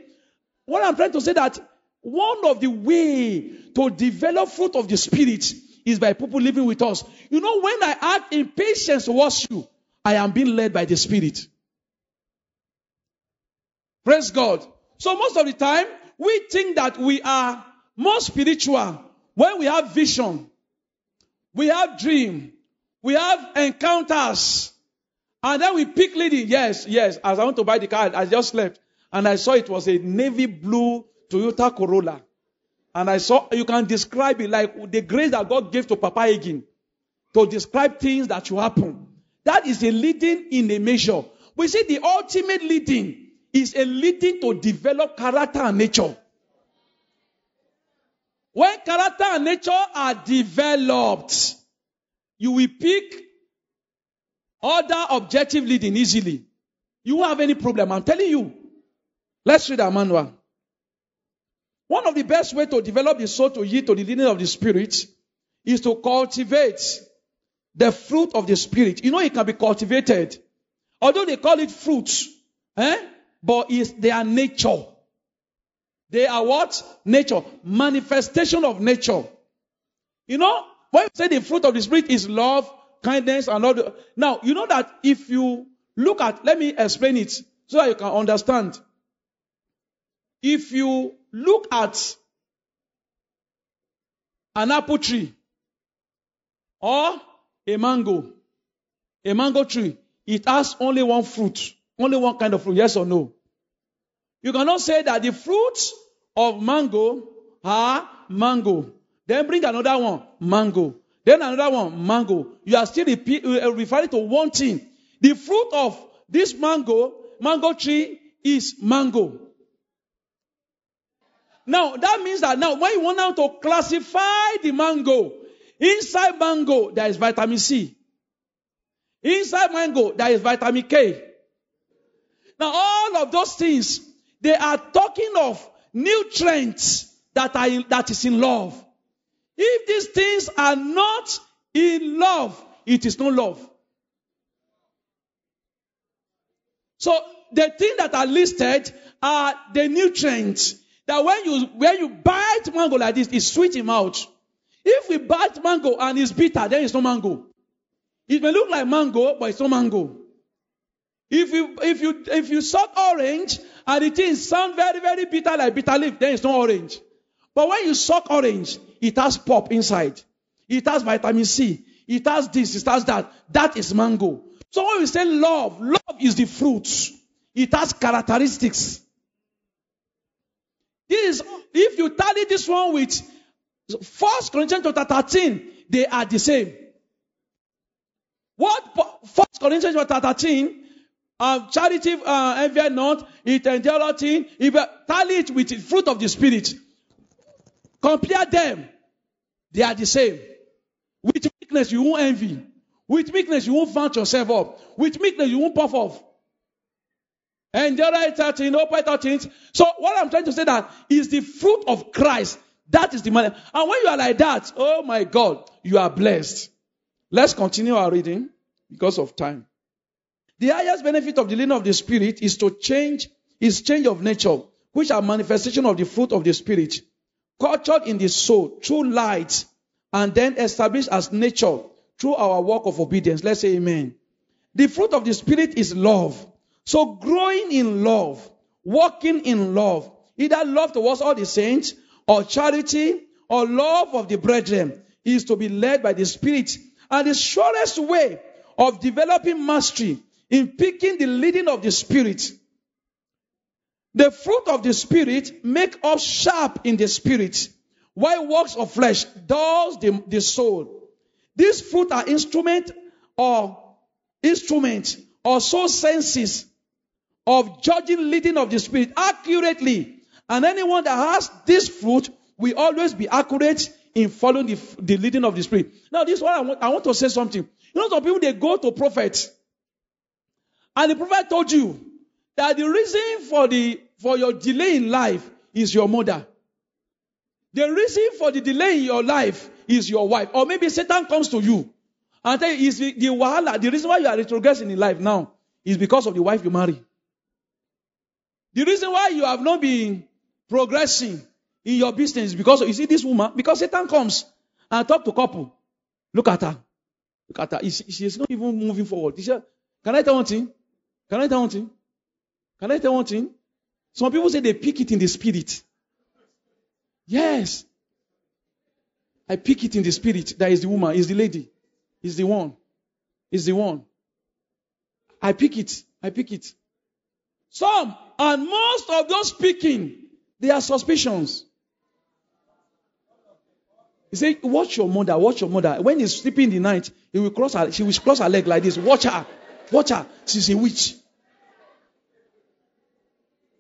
What I'm trying to say that one of the way to develop fruit of the Spirit is by people living with us. You know, when I act impatience towards you, I am being led by the Spirit. Praise God. So most of the time, we think that we are more spiritual when we have vision, we have dream, we have encounters. And then we pick lady. Yes, yes. As I want to buy the car, I just left. And I saw it was a navy blue Toyota Corolla. And I saw, you can describe it like the grace that God gave to Papa Hagin to describe things that should happen. That is a leading in a measure. We see the ultimate leading is a leading to develop character and nature. When character and nature are developed, you will pick other objective leading easily. You won't have any problem. I'm telling you. Let's read our manual. One of the best ways to develop the soul to yield to the leading of the Spirit is to cultivate the fruit of the Spirit. You know, it can be cultivated. Although they call it fruit, eh? But it's their nature. They are what? Nature. Manifestation of nature. You know, when you say the fruit of the Spirit is love, kindness, and all the... Now, you know that if you look at... Let me explain it so that you can understand. If you look at an apple tree or a mango, a mango tree, it has only one fruit, only one kind of fruit, yes or no? You cannot say that the fruits of mango are mango. Then bring another one, mango. Then another one, mango. You are still repeat, uh, referring to one thing. The fruit of this mango, mango tree, is mango. Now, that means that now, when you want now to classify the mango, inside mango, there is vitamin C. Inside mango, there is vitamin K. Now, all of those things, they are talking of nutrients that are in, that is in love. If these things are not in love, it is no love. So the things that are listed are the nutrients that when you when you bite mango like this, it's sweet in mouth. If we bite mango and it's bitter, then it's no mango. It may look like mango, but it's no mango. If you if you if you suck orange and the thing sounds very very bitter like bitter leaf, then it's no orange. But when you suck orange, it has pop inside. It has vitamin C. It has this. It has that. That is mango. So when we say love, love is the fruit. It has characteristics. This is, if you tally this one with First Corinthians chapter thirteen, they are the same. What First Corinthians chapter thirteen? Uh, charity, uh, envy not, it endure nothing. If you tally it with the fruit of the Spirit, compare them. They are the same. With meekness, you won't envy. With meekness, you won't vaunt yourself up. With meekness, you won't puff off. Endure thirteen, open thirteen. So what I'm trying to say that is the fruit of Christ. That is the man. And when you are like that, oh my God, you are blessed. Let's continue our reading because of time. The highest benefit of the leading of the Spirit is to change, is change of nature, which are manifestation of the fruit of the Spirit, cultured in the soul through light, and then established as nature through our work of obedience. Let's say amen. The fruit of the Spirit is love. So growing in love, walking in love, either love towards all the saints, or charity, or love of the brethren, is to be led by the Spirit. And the surest way of developing mastery in picking the leading of the Spirit. The fruit of the Spirit make us sharp in the Spirit, while works of flesh dulls the, the soul. These fruit are instrument or instrument or soul senses of judging leading of the Spirit accurately. And anyone that has this fruit will always be accurate in following the, the leading of the Spirit. Now, this one I want, I want to say something. You know, some people, they go to prophets. And the prophet told you that the reason for the for your delay in life is your mother. The reason for the delay in your life is your wife. Or maybe Satan comes to you and tell you, is the, the wahala, the reason why you are retrogressing in life now is because of the wife you marry. The reason why you have not been progressing in your business is because, you see this woman, because Satan comes and talk to couple. Look at her. Look at her. She, she is not even moving forward. She, can I tell one thing? Can I tell one thing? Can I tell one thing? Some people say they pick it in the spirit. Yes. I pick it in the spirit. That is the woman, is the lady, is the one, is the one. I pick it. I pick it. Some, and most of those speaking, they are suspicions. He said, watch your mother, watch your mother. When he's sleeping in the night, he will cross her, she will cross her leg like this. Watch her. Watch her. She's a witch.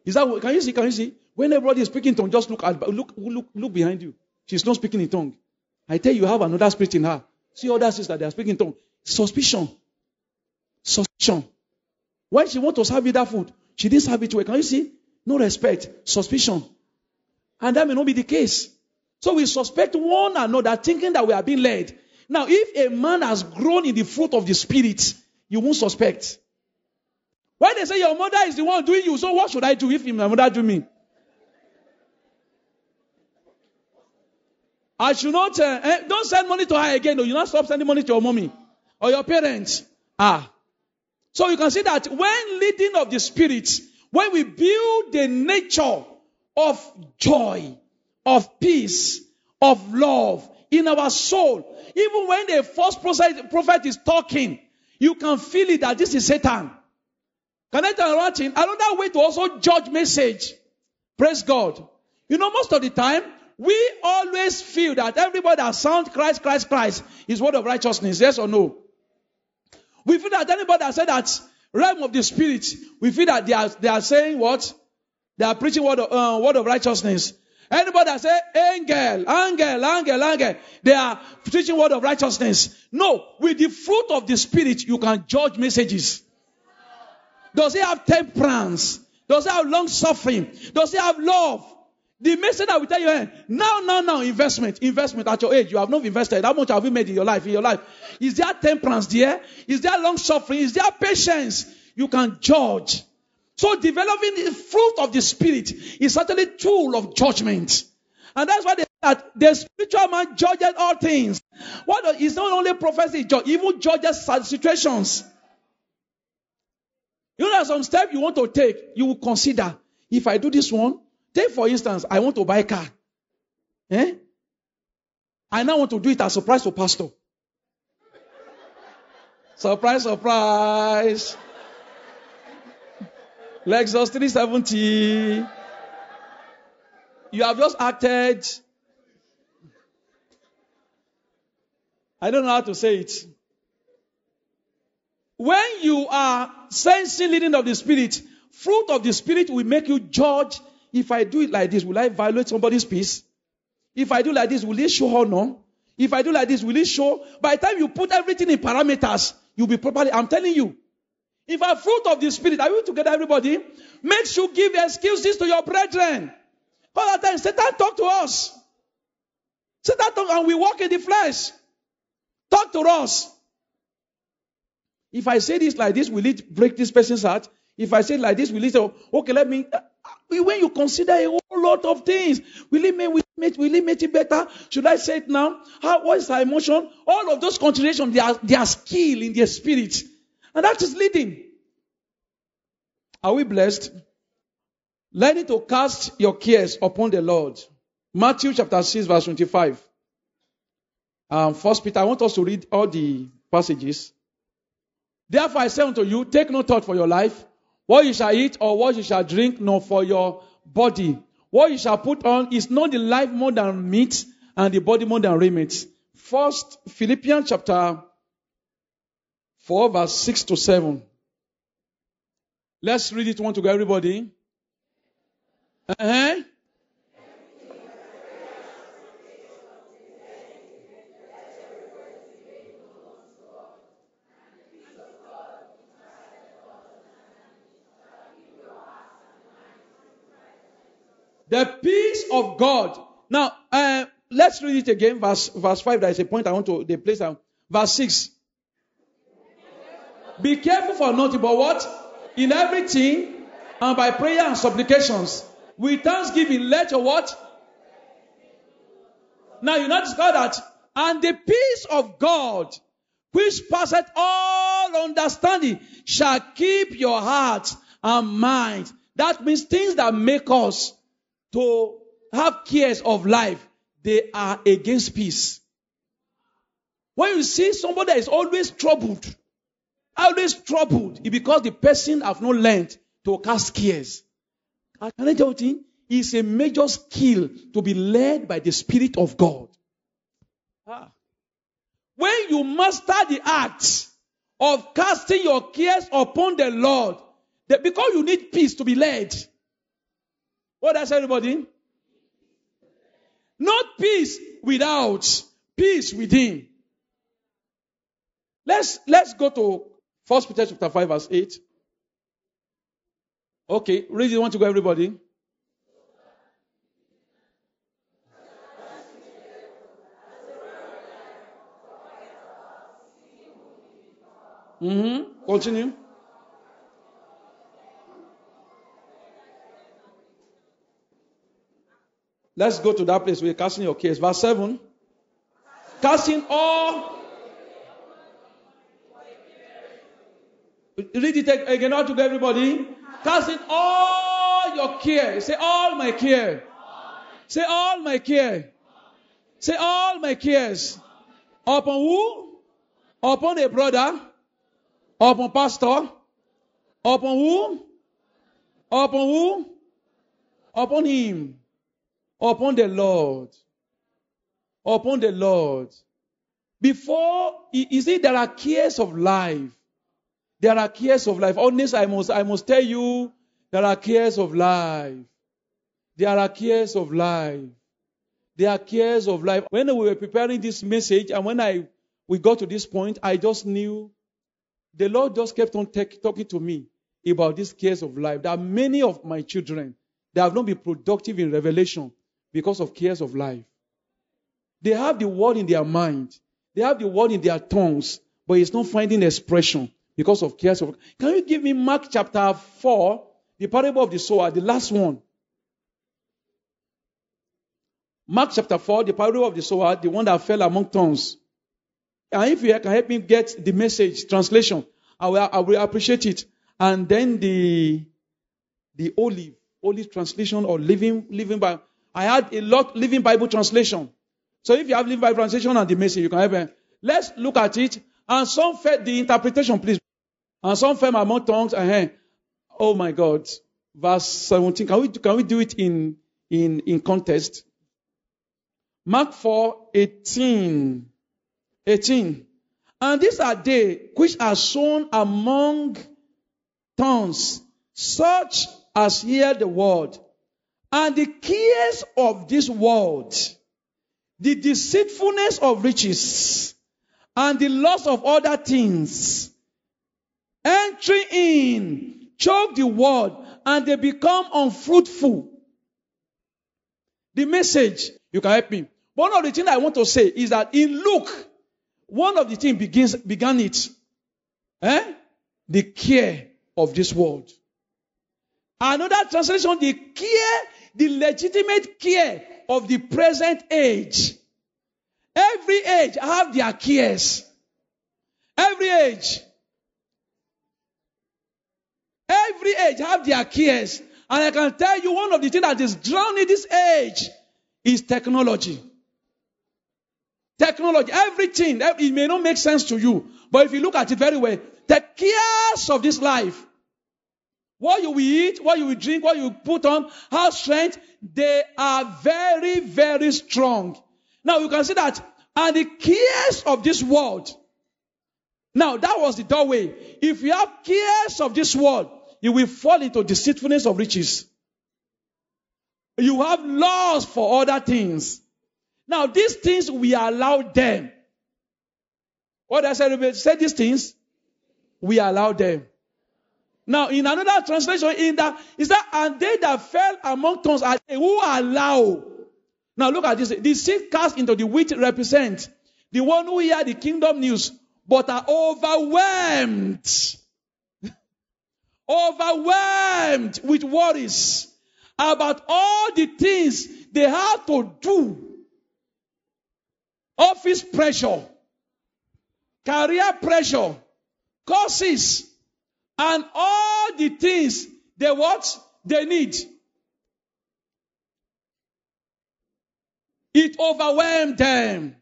Is that, can you see? Can you see? When everybody is speaking in tongue, just look at look, look, look behind you. She's not speaking in tongue. I tell you, you have another spirit in her. See other sisters, they are speaking in tongue. Suspicion. Suspicion. When she wants to serve you that food, she didn't serve it well. Can you see? No respect. Suspicion. And that may not be the case. So we suspect one another, thinking that we are being led. Now, if a man has grown in the fruit of the spirit, you won't suspect. When they say your mother is the one doing you, so what should I do if my mother do me? I should not, uh, eh, don't send money to her again. No, you not stop sending money to your mommy or your parents. Ah. So you can see that when leading of the spirit, when we build the nature of joy, of peace, of love in our soul, even when the false prophet is talking, you can feel it that this is Satan. Can I tell you watching? Another way to also judge message. Praise God. You know, most of the time, we always feel that everybody that sounds Christ, Christ, Christ is word of righteousness. Yes or no? We feel that anybody that said that realm of the spirit, we feel that they are, they are saying what? They are preaching word of, uh, word of righteousness. Anybody that say angel, angel, angel, angel, they are preaching word of righteousness. No, with the fruit of the spirit, you can judge messages. Does he have temperance? Does he have long suffering? Does he have love? The message that will tell you, now, now, now, investment, investment at your age. You have not invested. How much have you made in your life? In your life, is there temperance there? Is there long suffering? Is there patience? You can judge. So developing the fruit of the spirit is certainly a tool of judgment. And that's why they that the spiritual man judges all things. What is not only prophecy, judge, even judges situations. You know, some step you want to take, you will consider. If I do this one, take for instance, I want to buy a car. Eh? I now want to do it as a surprise to pastor. Surprise, surprise. Lexus three seventy. You have just acted. I don't know how to say it. When you are sensing leading of the spirit, fruit of the spirit will make you judge. If I do it like this, will I violate somebody's peace? If I do like this, will it show honor? If I do like this, will it show? By the time you put everything in parameters, you'll be properly. I'm telling you. If a fruit of the spirit, are you together, everybody? Makes you give excuses to your brethren. All the time, Satan talk to us. Satan talk, and we walk in the flesh. Talk to us. If I say this like this, will it break this person's heart? If I say like this, will it? Okay, let me. When you consider a whole lot of things, will it make, will it make, will it make it better? Should I say it now? How? What is her emotion? All of those considerations, they are, they are skill in their spirit. And that is leading. Are we blessed? Learning to cast your cares upon the Lord. Matthew chapter six, verse twenty-five. Um, First Peter, I want us to read all the passages. Therefore I say unto you, take no thought for your life, what you shall eat or what you shall drink, nor for your body. What you shall put on is not the life more than meat, and the body more than raiment. First Philippians chapter four, verse six to seven. Let's read it one together, everybody. Uh-huh. The peace of God. Now, uh, let's read it again. Verse, verse five. There is a point I want to the place. I, verse six. Be careful for nothing, but what? In everything, and by prayer and supplications, with thanksgiving, let your what? Now you notice God that, and the peace of God, which passeth all understanding, shall keep your heart and mind That means things that make us to have cares of life, they are against peace. When you see somebody that is always troubled, always troubled, it's because the person has not learned to cast cares. I can I tell you, it's a major skill to be led by the Spirit of God. Ah. When you master the act of casting your cares upon the Lord, that because you need peace to be led. What does everybody? Not peace without, peace within. Let's let's go to First Peter chapter five verse eight. Okay, read it. Want to go, everybody? Mm-hmm. Continue. Let's go to that place where you're casting your cares. Verse seven. Casting all. Read it again out to everybody. Casting all your care. Say all my care. Say all my care. Say all my cares. Upon who? Upon a brother. Upon pastor. Upon who? Upon who? Upon him. Upon the Lord. Upon the Lord. Before, you see, there are cares of life. There are cares of life. Honestly, I must, I must tell you, there are cares of life. There are cares of life. There are cares of life. When we were preparing this message, and when I we got to this point, I just knew the Lord just kept on take, talking to me about these cares of life. There are many of my children that have not been productive in revelation because of cares of life. They have the word in their mind. They have the word in their tongues, but it's not finding expression because of cares of life. Can you give me Mark chapter four, the parable of the sower, the last one? Mark chapter four, the parable of the sower, the one that fell among thorns. And if you can help me get the message translation, I will, I will appreciate it. And then the the olive, olive translation or living living Bible. I had a lot living Bible translation. So if you have living Bible translation and the message, you can help me. Let's look at it. And some fell, the interpretation, please. And some fell among tongues. Uh-huh. Oh my God, verse seventeen. Can we can we do it in in in context? Mark four eighteen. eighteen. And these are they which are sown among thorns, such as hear the word, and the cares of this world, the deceitfulness of riches, and the loss of other things, entering in, choke the word, and they become unfruitful. The message, you can help me. One of the things I want to say is that in Luke, one of the things begins began it. Eh? The care of this world. Another translation, the care, the legitimate care of the present age. Every age have their cares. Every age. Every age have their cares. And I can tell you one of the things that is drowning this age is technology. Technology, everything, it may not make sense to you, but if you look at it very well, the cares of this life, what you will eat, what you will drink, what you will put on, how strength, they are very, very strong. Now you can see that, and the cares of this world. Now that was the doorway. If you have cares of this world, you will fall into deceitfulness of riches. You have loss for other things. Now, these things, we allow them. What does everybody say? These things, we allow them. Now, in another translation, in that, is that, and they that fell among tongues are they who allow. Now, look at this. The seed cast into the wheat represent the one who hear the kingdom news, but are overwhelmed. Overwhelmed with worries about all the things they have to do. Office pressure, career pressure, courses, and all the things they what? they need. It overwhelmed them.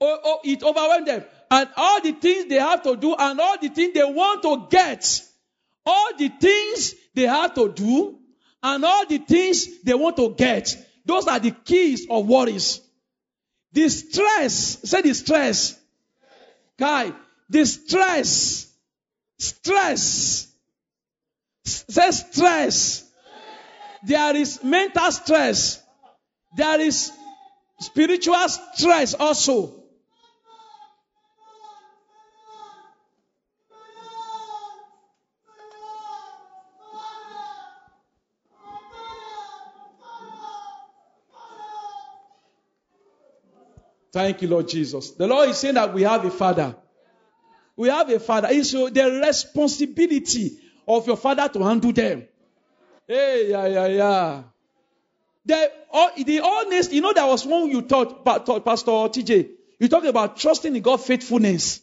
Oh, oh, it overwhelmed them. And all the things they have to do and all the things they want to get, all the things they have to do and all the things they want to get, those are the keys of worries. The stress, say the stress. Guy, the stress, stress, say stress. There is mental stress. There is spiritual stress also. Thank you, Lord Jesus. The Lord is saying that we have a father. We have a father. It's the responsibility of your father to handle them. Hey, yeah, yeah, yeah. The, oh, the honest, you know, there was one you taught, Pastor T J. You talked about trusting in God's faithfulness.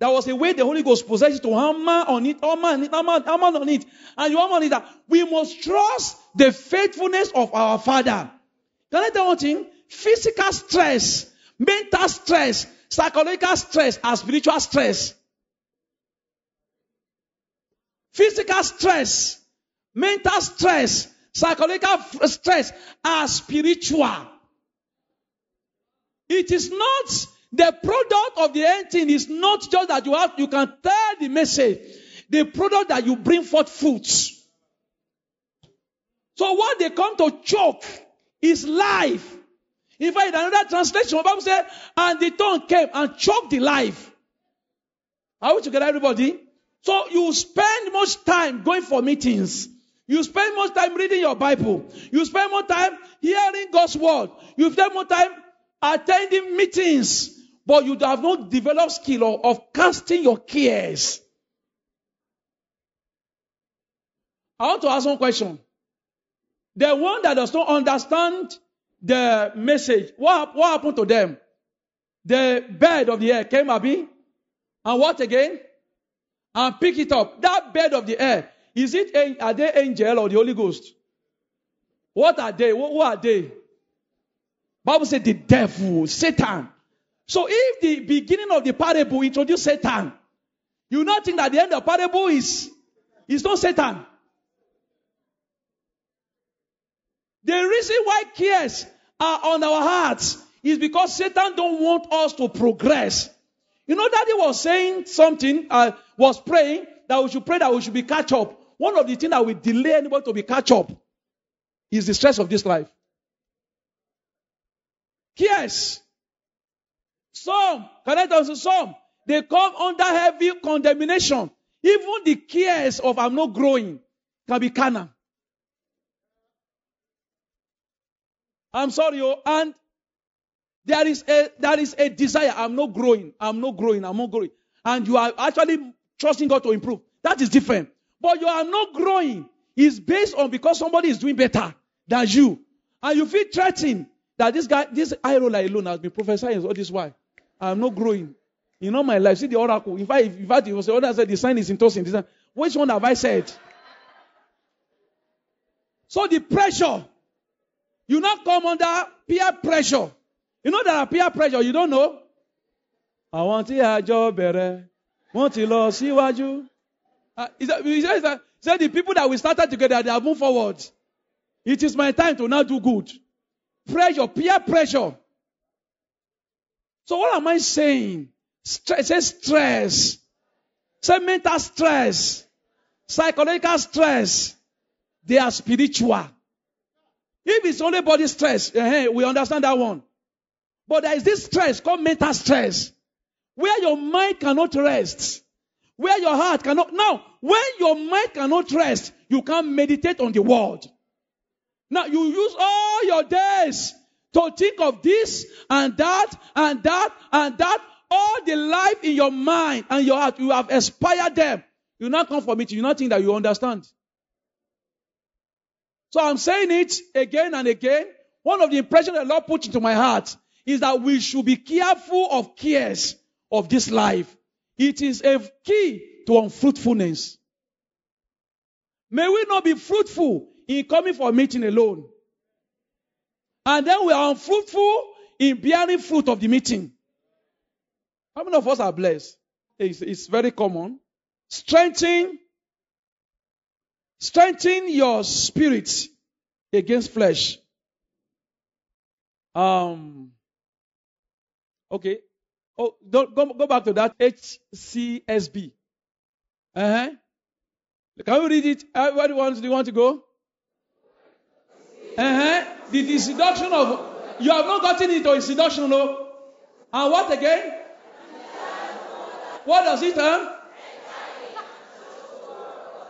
There was a way the Holy Ghost possessed you to hammer on it, hammer on it, hammer, hammer on it. And you hammer on it that we must trust the faithfulness of our father. Can I tell you one thing? Physical stress, mental stress, psychological stress, and spiritual stress. Physical stress, mental stress, psychological stress are spiritual. It is not the product of the end thing. It's not just that you have, you can tell the message. The product that you bring forth fruits. So what they come to choke is life. In fact, another translation, the Bible said, and the tongue came and choked the life. Are we together, everybody? So you spend much time going for meetings. You spend much time reading your Bible. You spend more time hearing God's word. You spend more time attending meetings. But you have not developed skill of casting your cares. I want to ask one question. The one that does not understand the message, what, what happened to them? The bird of the air came, Abi, and what again? And pick it up. That bird of the air, is it, are they angel or the Holy Ghost? What are they? Who are they? Bible said the devil, Satan. So if the beginning of the parable introduced Satan, you not think that the end of the parable is, is not Satan. The reason why cares are on our hearts is because Satan don't want us to progress. You know, Daddy was saying something, uh, was praying that we should pray that we should be catch up. One of the things that will delay anybody to be catch up is the stress of this life. Cares. Some, can I tell you some? They come under heavy condemnation. Even the cares of I'm not growing can be carnal. I'm sorry, oh, and there is a there is a desire. I'm not growing. I'm not growing. I'm not growing. And you are actually trusting God to improve. That is different. But you are not growing. It's based on because somebody is doing better than you, and you feel threatened that this guy, this Irola alone has been prophesying all this while. I'm not growing. You know my life. See the oracle. In fact, in fact, it was the other said the sign is enticing. Which one have I said? So the pressure. You not come under peer pressure. You know there are peer pressure. You don't know. I want to have job better. Want to love see what you. Is that, is that, is that, is that the people that we started together, they have moved forward. It is my time to now do good. Pressure, peer pressure. So what am I saying? Stress, say stress. Say mental stress. Psychological stress. They are spiritual. If it's only body stress, uh-huh, we understand that one. But there is this stress called mental stress, where your mind cannot rest, where your heart cannot. Now, when your mind cannot rest, you can't meditate on the word. Now, you use all your days to think of this and that and that and that. All the life in your mind and your heart, you have expired them. You not come for it. You not think that you understand. So I'm saying it again and again. One of the impressions the Lord put into my heart is that we should be careful of cares of this life. It is a key to unfruitfulness. May we not be fruitful in coming for a meeting alone. And then we are unfruitful in bearing fruit of the meeting. How many of us are blessed? It's, it's very common. Strengthen, strengthen your spirit against flesh. Um. Okay. Oh, don't, go, go back to that H C S B. Uh-huh. Can we read it? Everybody wants, do you want to go? Uh-huh. The, the seduction of, you have not gotten into a seduction, no. And what again? What does it have?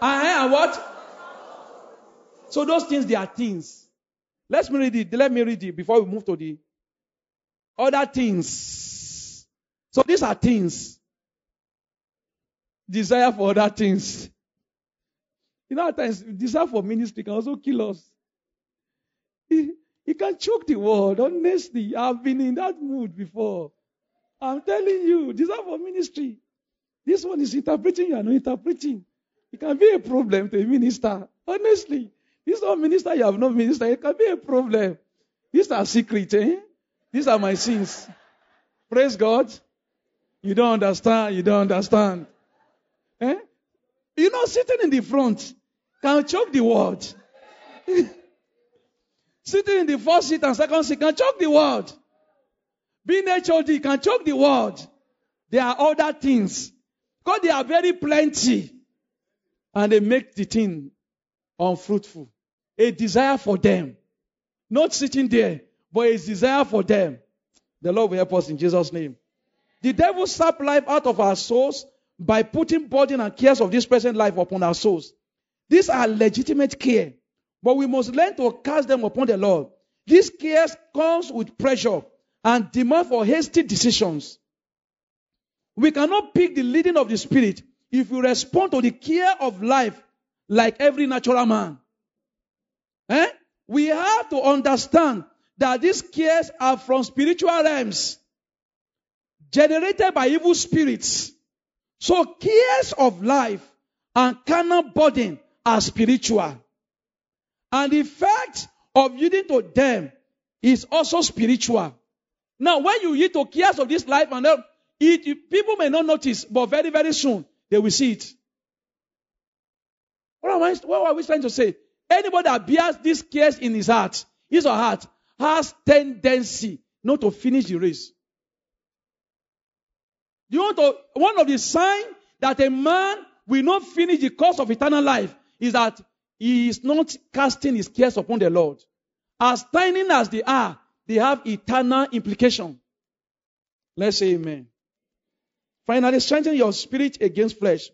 Uh-huh. And what? So those things, they are things. Let me read it. Let me read it before we move to the other things. So these are things. Desire for other things. You know, at times, desire for ministry can also kill us. You can choke the word, honestly. I've been in that mood before. I'm telling you, desire for ministry. This one is interpreting, you are not interpreting. It can be a problem to a minister. Honestly, this one minister, you have no minister. It can be a problem. These are secret, eh? These are my sins. Praise God. You don't understand. You don't understand. Eh? You know, sitting in the front can choke the word. Sitting in the first seat and second seat can choke the word. Being H O D can choke the word. There are other things. Because they are very plenty. And they make the thing unfruitful. A desire for them. Not sitting there, but a desire for them. The Lord will help us in Jesus' name. The devil saps life out of our souls by putting burden and cares of this present life upon our souls. These are legitimate care, but we must learn to cast them upon the Lord. These cares comes with pressure and demand for hasty decisions. We cannot pick the leading of the Spirit if we respond to the care of life like every natural man. Eh? We have to understand that these cares are from spiritual realms, generated by evil spirits. So cares of life and carnal burden are spiritual. And the effect of yielding to them is also spiritual. Now, when you yield to cares of this life, and it, people may not notice, but very, very soon, they will see it. What, am I, what are we trying to say? Anybody that bears these cares in his heart, his or her heart, has tendency not to finish the race. You want to, one of the signs that a man will not finish the course of eternal life is that he is not casting his cares upon the Lord. As tiny as they are, they have eternal implication. Let's say amen. Finally, strengthen your spirit against flesh.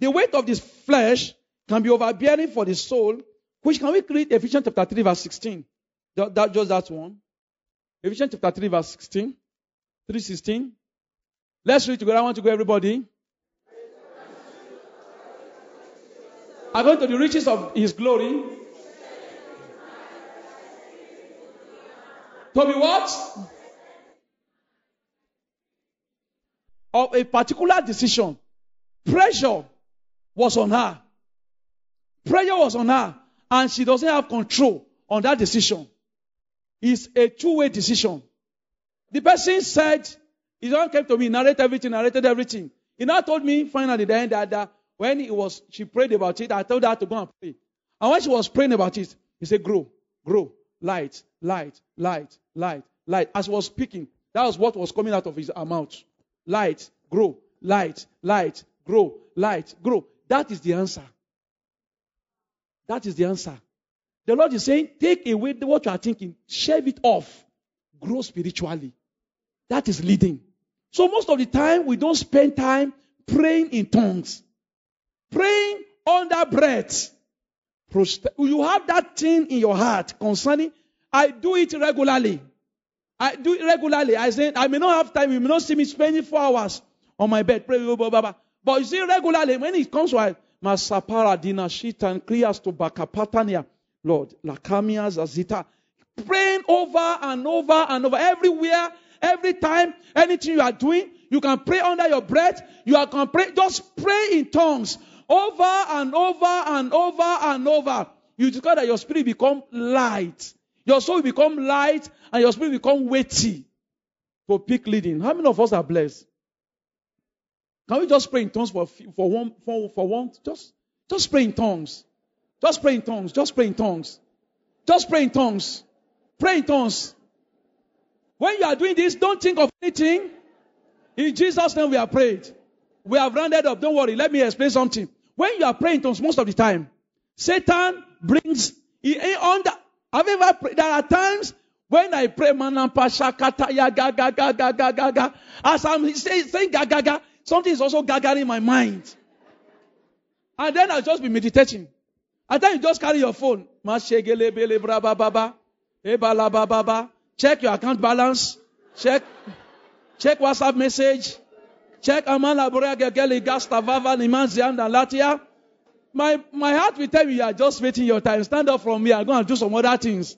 The weight of this flesh can be overbearing for the soul, which can we read Ephesians chapter three verse sixteen. That, that, just that one. Ephesians chapter three verse sixteen. three sixteen. Let's read together. I want to go, everybody. According to the riches of his glory. To be what? Of a particular decision. Pressure was on her. Pressure was on her. And she doesn't have control on that decision. It's a two-way decision. The person said, he just came to me, narrated everything, narrated everything. He now told me, finally, then that, that when he was, she prayed about it, I told her to go and pray. And when she was praying about it, he said, grow, grow, light, light, light, light, light. As he was speaking, that was what was coming out of his mouth. Light, grow, light, light, grow, light, grow. That is the answer. That is the answer. The Lord is saying, take away what you are thinking, shave it off, grow spiritually. That is leading. So most of the time, we don't spend time praying in tongues. Praying under breath. You have that thing in your heart concerning, I do it regularly. I do it regularly. I say, I may not have time. You may not see me spending four hours on my bed. Pray, blah, blah, blah. But you see, regularly, when it comes to I, Masapara, Dina, Shitan, Kriyas, Tobaka, Patania, Lord, Lakamia, Zazita. Praying over and over and over everywhere. Every time, anything you are doing, you can pray under your breath. You can pray. Just pray in tongues. over and over and over and over, you discover that your spirit become light. Your soul become light and your spirit become weighty for peak leading. How many of us are blessed? Can we just pray in tongues for for one for, for one? Just just pray in tongues. Just pray in tongues. Just pray in tongues. Just pray in tongues. Pray in tongues. When you are doing this, don't think of anything. In Jesus' name we are prayed. We have rounded up. Don't worry. Let me explain something. When you are praying in tongues, most of the time, Satan brings he ain't under. Have you ever prayed? There are times when I pray, as I'm saying gaga, something is also gagging in my mind. And then I'll just be meditating. And then you just carry your phone. Check your account balance. Check check WhatsApp message. Check Amala. My my heart will tell me you are just waiting your time. Stand up from me. I'm going to do some other things.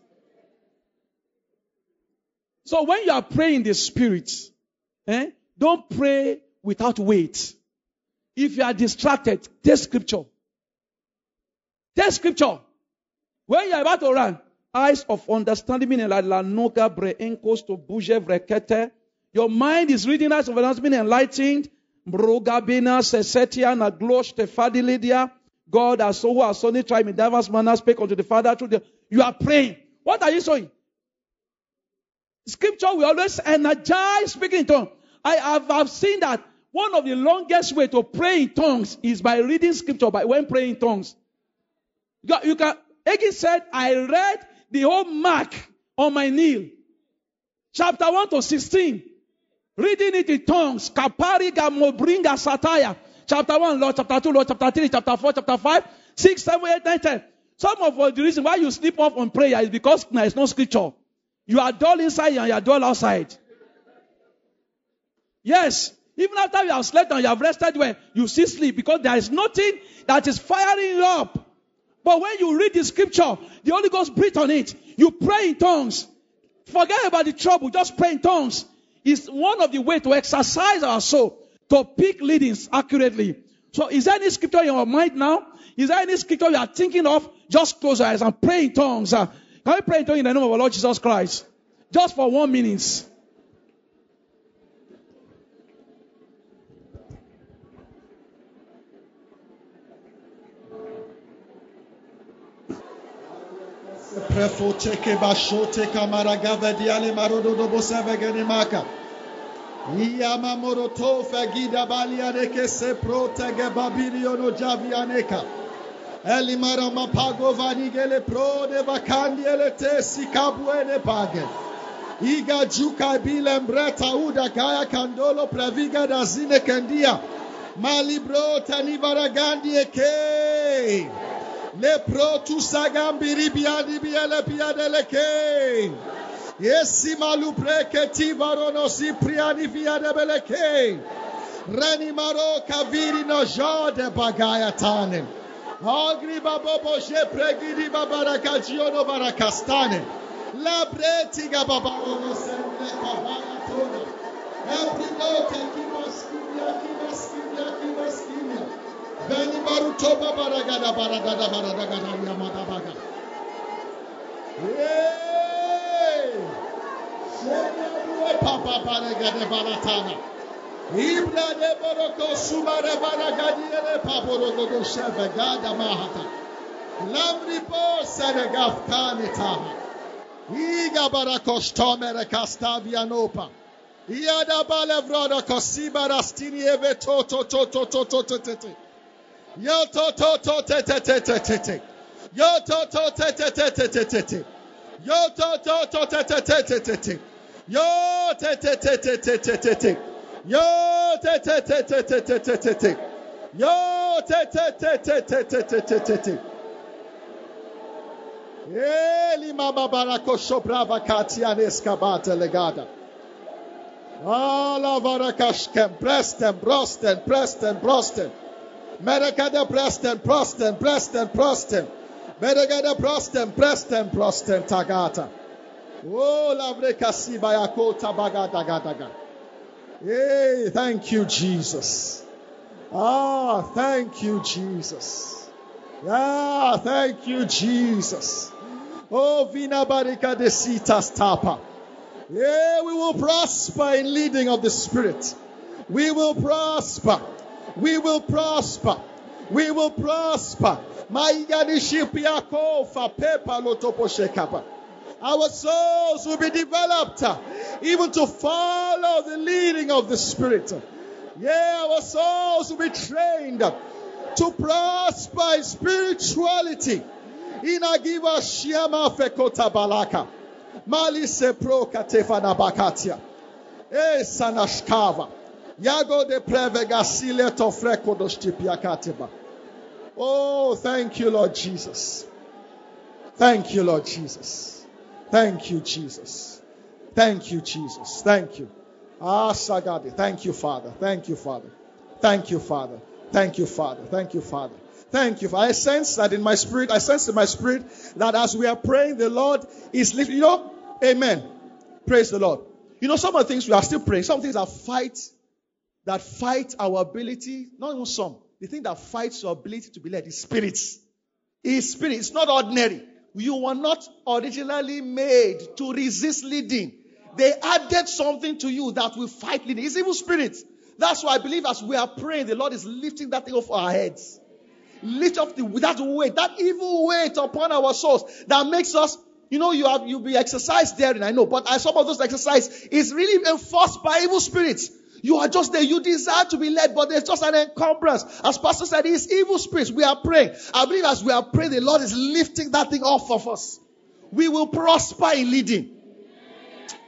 So when you are praying in the spirit, eh, don't pray without weight. If you are distracted, take scripture. Take scripture. When you are about to run, eyes of understanding, meaning like lanoga breenkos to buje vrekete. Your mind is reading eyes of understanding, enlightened. Brogabina sesetia na glosh tefadi lidia. God as so who has only tried in diverse manner speak unto the Father through the. You are praying. What are you saying? Scripture will always energize speaking in tongues. I have I've seen that one of the longest way to pray in tongues is by reading scripture. By when praying in tongues, you, you can. Hagin said, "I read the whole Mark on my knee, chapter one to sixteen, reading it in tongues. Kapari gamobringa satire. Chapter one, Lord. Chapter two, Lord. Chapter three, Chapter four, Chapter five, six, seven, eight, nine, ten. Some of the reason why you sleep off on prayer is because there is no scripture. You are dull inside and you are dull outside." Yes, even after you have slept and you have rested well, you still sleep because there is nothing that is firing you up. But when you read the scripture, the Holy Ghost breathes on it. You pray in tongues. Forget about the trouble, just pray in tongues. It's one of the ways to exercise our soul to pick leadings accurately. So is there any scripture in your mind now? Is there any scripture you are thinking of? Just close your eyes and pray in tongues. Can we pray in tongues in the name of our Lord Jesus Christ? Just for one minute. Prefo teke basho teka maragava diale marodo dobo savegani maka. Iyama moroto fagida baliareke se protege babiliono javianeka. Eli marama pago vanigele pro de vacandiele te sikabwe de page. Iga juka bilembreta uda kaya kandolo praviga da zine kendia. Malibro tanivaragandi eke. Le protu sagam biribia di biele biadele kei. Yesi malupre keti varono si priani biadele kei. Reni maro kaviri no jade bagayatane. Agri babobo je pregidi babarakajiono barakastane. La breti gababarono sende kabayatone. Ebrino kakimaskinia kimaskinia kimaskinia. Beni barutoba baragada baragada baragada yamada baga. Hey, shenyabu papa baragada baratana. Ibra de boroko sumare baragadi ele paporogo doshebe gada mahata. Lamripo seregafkanita. Iga barakostomere kastavianopa. Iada balevrada kosibarastini eve to to to to to to to to to. Yo to to to te te te te te te. Yo to to te te te te te te te. Yo to to to te te te te te te. Yo te te te te te te te te. Yo te te te te te te te te te. Yo te te te te te te te te te te. Eli mama barako sobrava katianeska bata legada. Ala varakashkem presten brosten presten brosten. Medicada Preston, Preston, Preston, Preston. Medicada Preston, Preston, Preston, Tagata. Oh, Lavreca Sibayako Tabagata Gataga. Hey, thank you, Jesus. Ah, thank you, Jesus. Ah, thank you, Jesus. Oh, Vina Barika de Sitas Tapa. Yeah, we will prosper in leading of the Spirit. We will prosper. We will prosper. We will prosper. Our souls will be developed even to follow the leading of the Spirit. Yeah, our souls will be trained to prosper in spirituality. Inagiva shiama fekota balaka. Malise pro katefana bakatia. E sanashkava. Yago de prevega sileto frekodoshipia kateba. Oh, thank you, Lord Jesus. Thank you, Lord Jesus. Thank you, Jesus. Thank you, Jesus. Thank you. Ah, Sagadi. Thank you, Father. Thank you, Father. Thank you, Father. Thank you, Father. Thank you, Father. Thank you. I sense that in my spirit, I sense in my spirit that as we are praying, the Lord is lifting. You know, amen. Praise the Lord. You know, some of the things we are still praying, some things that fight, that fight our ability, not even some. The thing that fights your ability to be led is spirits. It's spirit. It's not ordinary. You were not originally made to resist leading. They added something to you that will fight leading. It's evil spirit. That's why I believe as we are praying, the Lord is lifting that thing off our heads. Lift up the, that weight, that evil weight upon our souls that makes us, you know, you have, you'll be exercised there, and I know, but some of those exercise is really enforced by evil spirits. You are just there. You desire to be led, but there's just an encumbrance. As Pastor said, it's evil spirits. We are praying. I believe as we are praying, the Lord is lifting that thing off of us. We will prosper in leading.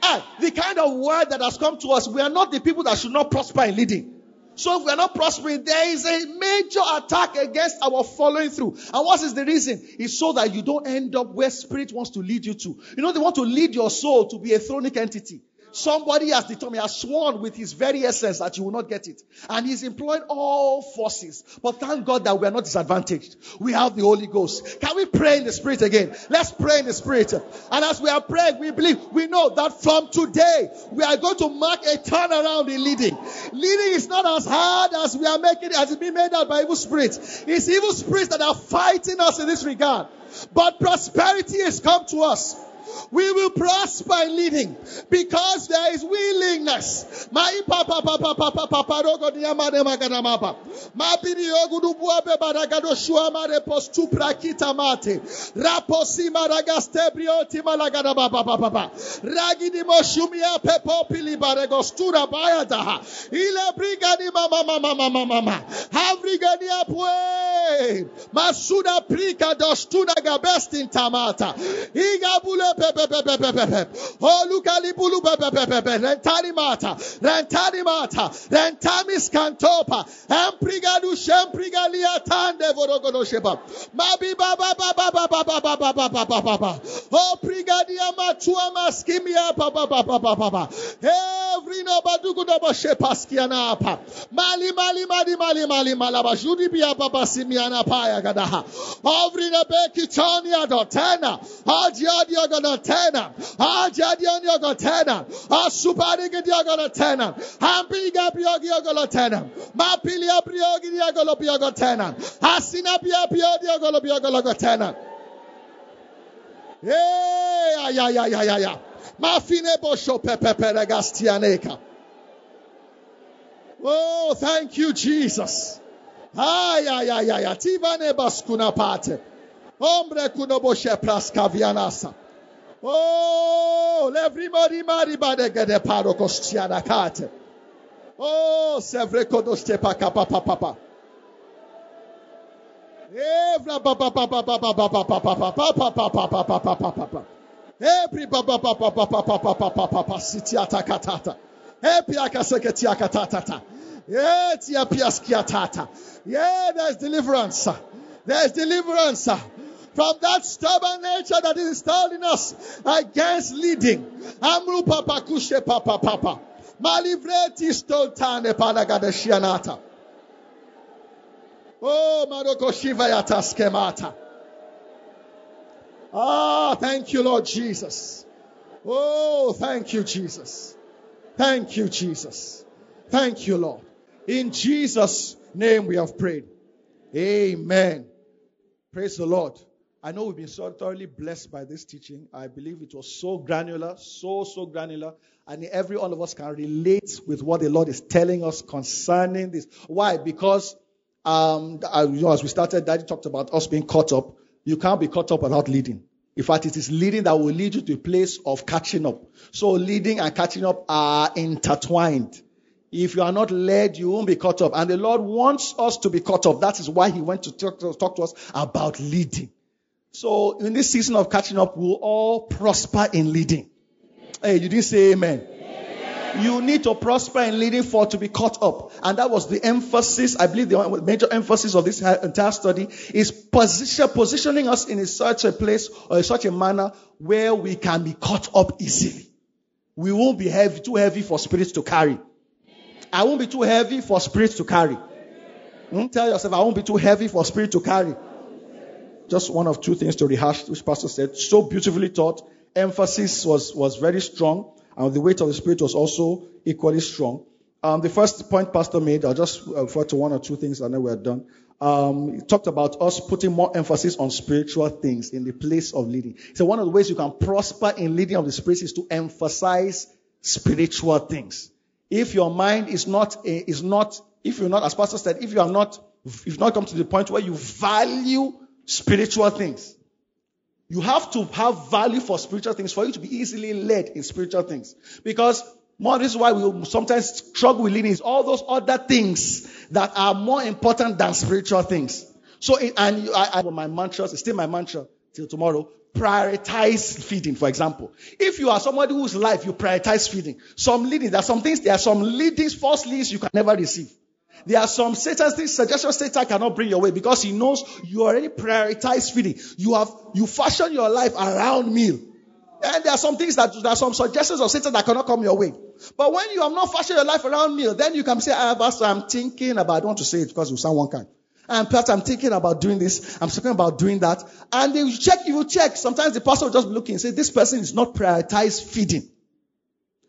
And the kind of word that has come to us, we are not the people that should not prosper in leading. So if we are not prospering, there is a major attack against our following through. And what is the reason? It's so that you don't end up where spirit wants to lead you to. You know, they want to lead your soul to be a thronic entity. Somebody has determined, has sworn with his very essence that you will not get it. And he's employing all forces. But thank God that we are not disadvantaged. We have the Holy Ghost. Can we pray in the Spirit again? Let's pray in the Spirit. And as we are praying, we believe, we know that from today, we are going to mark a turnaround in leading. Leading is not as hard as we are making it, as it's been made out by evil spirits. It's evil spirits that are fighting us in this regard. But prosperity has come to us. We will prosper in leading because there is willingness. My papa papa papa papa rogo diamade maganamaba. Mabiri oguduwa bebaragado shuamare postu prakita mate. Raposi maragaste brioti malagada baba baba. Ragi di moshumia pepopili baregostura bayadaha. Ile brigani mama mama mama mama. Havrigani apwe. Masuda prika dostuna gabestin tamata. Igabule. Oh, look at Libulu Bebebebe, Rentani Mata, Rentani Mata, Rentamis Cantopa, Emprigadu Shemprigalia Tande Vorogodo Sheba, Mabi Baba Baba Baba Baba Baba Baba Baba, Oh, Prigadia Matua Maskimia Baba Baba Baba, Every Nobadugo Shepaskiana Apa, Mali Mali Mali Mali Mali Malaba, Judibia Baba Simiana Paya Gadaha, Ovrina Bekitania Dotana, Adia Gada. Tena, ah, Jadian Yoga Tena, ah, Supadiga Yoga Tena, Hampiga Pioga Tena, Mapilia Pioga Golopioga Tena, Hasinapia Pioga Golopioga Tena. Yeah, yeah, yeah, yeah, yeah, yeah. Mafine Bosho Pepe Peregastianeca. Oh, thank you, Jesus. Ah, yeah, yeah, yeah, yeah. Tivane Bascuna Pate, Hombre Kunoboshe Prascavianasa. Oh, everybody, everybody, get a parokostiana carte. Oh, sevre kodoste paka papa papa. Every papa papa papa papa papa papa papa papa papa papa. Every papa papa papa papa papa papa sitiata katata. Every akaseketia katata. Yeah, tia piaskiatata. Yeah, there's deliverance. There's deliverance. From that stubborn nature that is installed in us against leading. Amru papa kushe papa papa. Malivreti stoltane palagade shianata. Oh, maroko shivayata skemata. Ah, thank you, Lord Jesus. Oh, thank you, Jesus. Thank you, Jesus. Thank you, Lord. In Jesus' name we have prayed. Amen. Praise the Lord. I know we've been so thoroughly blessed by this teaching. I believe it was so granular, so, so granular. And every one of us can relate with what the Lord is telling us concerning this. Why? Because um, you know, as we started, Daddy talked about us being caught up. You can't be caught up without leading. In fact, it is leading that will lead you to a place of catching up. So leading and catching up are intertwined. If you are not led, you won't be caught up. And the Lord wants us to be caught up. That is why he went to talk to, talk to us about leading. So in this season of catching up, we'll all prosper in leading. Hey, you didn't say amen. Amen. You need to prosper in leading for to be caught up. And that was the emphasis, I believe the major emphasis of this entire study is position, positioning us in a, such a place or in such a manner where we can be caught up easily. We won't be heavy, too heavy for spirits to carry. I won't be too heavy for spirit to carry. Mm, tell yourself, I won't be too heavy for spirit to carry. Just one of two things to rehash, which Pastor said. So beautifully taught. Emphasis was, was very strong. And the weight of the spirit was also equally strong. Um, the first point Pastor made, I'll just refer to one or two things and then we're done. Um, he talked about us putting more emphasis on spiritual things in the place of leading. So one of the ways you can prosper in leading of the spirit is to emphasize spiritual things. If your mind is not, a, is not, if you're not, as Pastor said, if you are not, if not come to the point where you value spiritual things, you have to have value for spiritual things for you to be easily led in spiritual things. Because one of the reasons why we sometimes struggle with leading is all those other things that are more important than spiritual things. So, it, and I, I, my mantra, it's still my mantra till tomorrow. Prioritize feeding, for example. If you are somebody whose life you prioritize feeding, some leading, there are some things, there are some leadings, false leads you can never receive. There are some Satan's things, suggestions Satan cannot bring your way because he knows you already prioritize feeding. You have, you fashion your life around meal. And there are some things that, there are some suggestions of Satan that cannot come your way. But when you have not fashioned your life around meal, then you can say, ah, Pastor, I'm thinking about, I don't want to say it because you sound one kind. And perhaps I'm thinking about doing this. I'm thinking about doing that. And they will check, you will check. Sometimes the pastor will just be looking and say, this person is not prioritized feeding.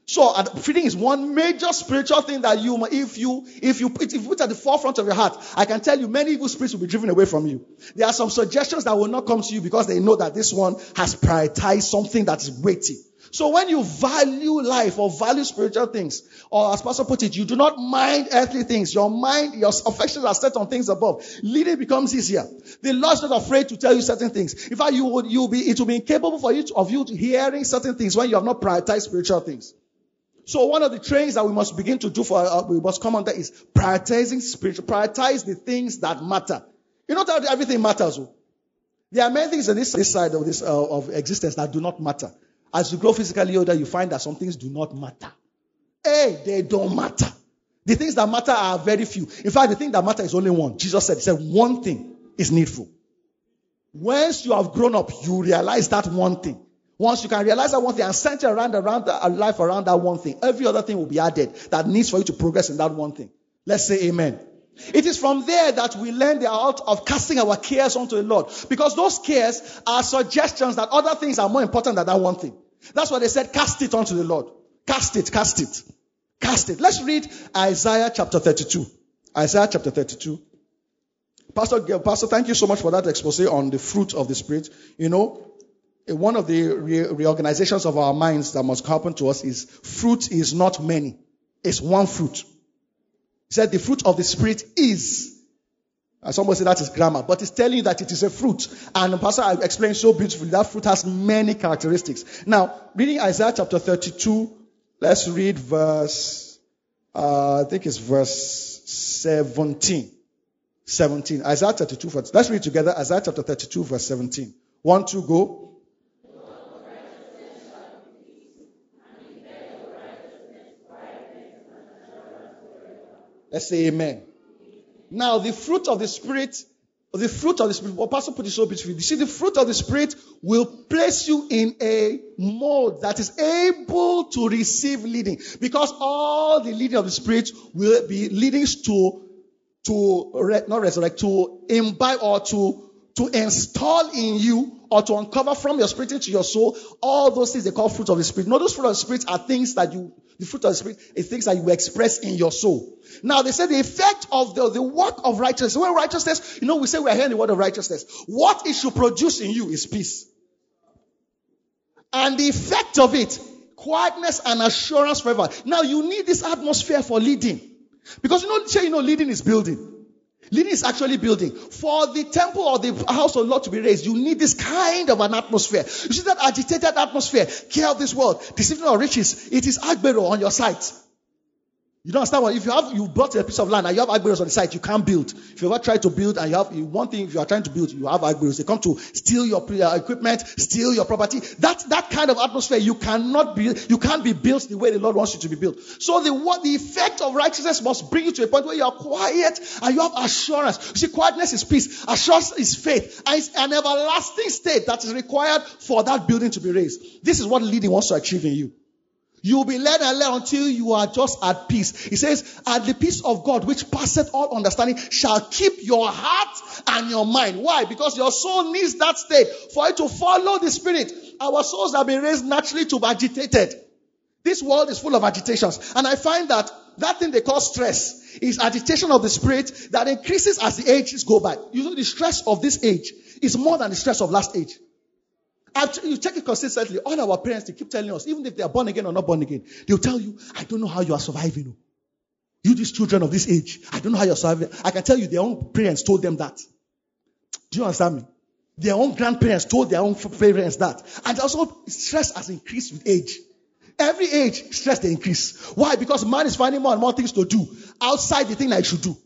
So uh, feeding is one major spiritual thing that you, if you, if you, if you put at the forefront of your heart, I can tell you many evil spirits will be driven away from you. There are some suggestions that will not come to you because they know that this one has prioritized something that is weighty. So when you value life or value spiritual things, or as Pastor put it, you do not mind earthly things. Your mind, your affections are set on things above. Leading becomes easier. The Lord's not afraid to tell you certain things. In fact, you would, you be, it will be incapable for you to, of you to hearing certain things when you have not prioritized spiritual things. So one of the trainings that we must begin to do for, uh, we must come under is prioritizing spiritual, prioritize the things that matter. You know that everything matters. There are many things on this, this side of this, uh, of existence that do not matter. As you grow physically older, you find that some things do not matter. Hey, they don't matter. The things that matter are very few. In fact, the thing that matters is only one. Jesus said, he said, one thing is needful. Once you have grown up, you realize that one thing. Once you can realize that one thing and center around, around the life around that one thing, every other thing will be added that needs for you to progress in that one thing. Let's say amen. It is from there that we learn the art of casting our cares onto the Lord. Because those cares are suggestions that other things are more important than that one thing. That's why they said, cast it onto the Lord. Cast it, cast it, cast it. Let's read Isaiah chapter thirty-two. Isaiah chapter thirty-two. Pastor, Pastor, thank you so much for that expose on the fruit of the Spirit. You know, one of the re- reorganizations of our minds that must happen to us is fruit is not many. It's one fruit. He said the fruit of the Spirit is. And somebody said that is grammar, but it's telling you that it is a fruit. And Pastor explained so beautifully that fruit has many characteristics. Now, reading Isaiah chapter thirty-two, let's read verse, uh, I think it's verse seventeen. seventeen. Isaiah thirty-two, let's read together Isaiah chapter thirty-two, verse seventeen. One, two, go. Let's say amen. Now, the fruit of the Spirit, the fruit of the Spirit, well, Pastor put it so beautifully. You see, the fruit of the Spirit will place you in a mode that is able to receive leading. Because all the leading of the Spirit will be leadings to, to, not resurrect, to imbibe or to, to install in you or to uncover from your spirit into your soul all those things they call fruit of the spirit. No, those fruit of the spirit are things that you, the fruit of the spirit is things that you express in your soul. Now they say the effect of the, the work of righteousness. When righteousness, you know, we say we are hearing the word of righteousness. What it should produce in you is peace. And the effect of it, quietness and assurance forever. Now you need this atmosphere for leading. Because you know, you know, leading is building. Leading is actually building. For the temple or the house of Lord to be raised, you need this kind of an atmosphere. You see that agitated atmosphere, care of this world, deceiving of riches, it is agbero on your site. You don't understand what, if you have, you bought a piece of land and you have agberos on the site, you can't build. If you ever try to build and you have, one thing, if you are trying to build, you have agberos. They come to steal your equipment, steal your property. That, that kind of atmosphere, you cannot be, you can't be built the way the Lord wants you to be built. So the, what, the effect of righteousness must bring you to a point where you are quiet and you have assurance. You see, quietness is peace, assurance is faith, and it's an everlasting state that is required for that building to be raised. This is what leading wants to achieve in you. You'll be led and led until you are just at peace. He says, "At the peace of God, which passeth all understanding, shall keep your heart and your mind." Why? Because your soul needs that state for it to follow the Spirit. Our souls have been raised naturally to be agitated. This world is full of agitations. And I find that that thing they call stress is agitation of the Spirit that increases as the ages go by. You know, the stress of this age is more than the stress of last age. You check it consistently. All our parents, they keep telling us, even if they are born again or not born again, they'll tell you, "I don't know how you are surviving. You, these children of this age, I don't know how you're surviving." I can tell you, their own parents told them that. Do you understand me? Their own grandparents told their own parents that. And also, stress has increased with age. Every age, stress they increase. Why? Because man is finding more and more things to do outside the thing that he should do.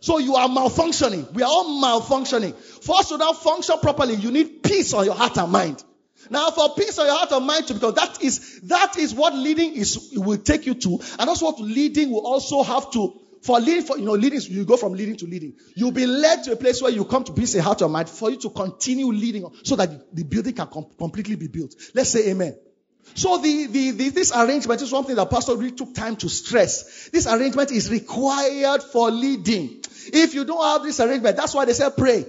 So you are malfunctioning. We are all malfunctioning. For us to now function properly, you need peace on your heart and mind. Now, for peace on your heart and mind to become, that is that is what leading is will take you to, and that's what leading will also have to. For leading, for, you know, leading, you go from leading to leading. You'll be led to a place where you come to peace in heart and mind for you to continue leading, so that the building can com- completely be built. Let's say amen. So the, the, the, this arrangement is one thing that Pastor really took time to stress. This arrangement is required for leading. If you don't have this arrangement, that's why they say pray.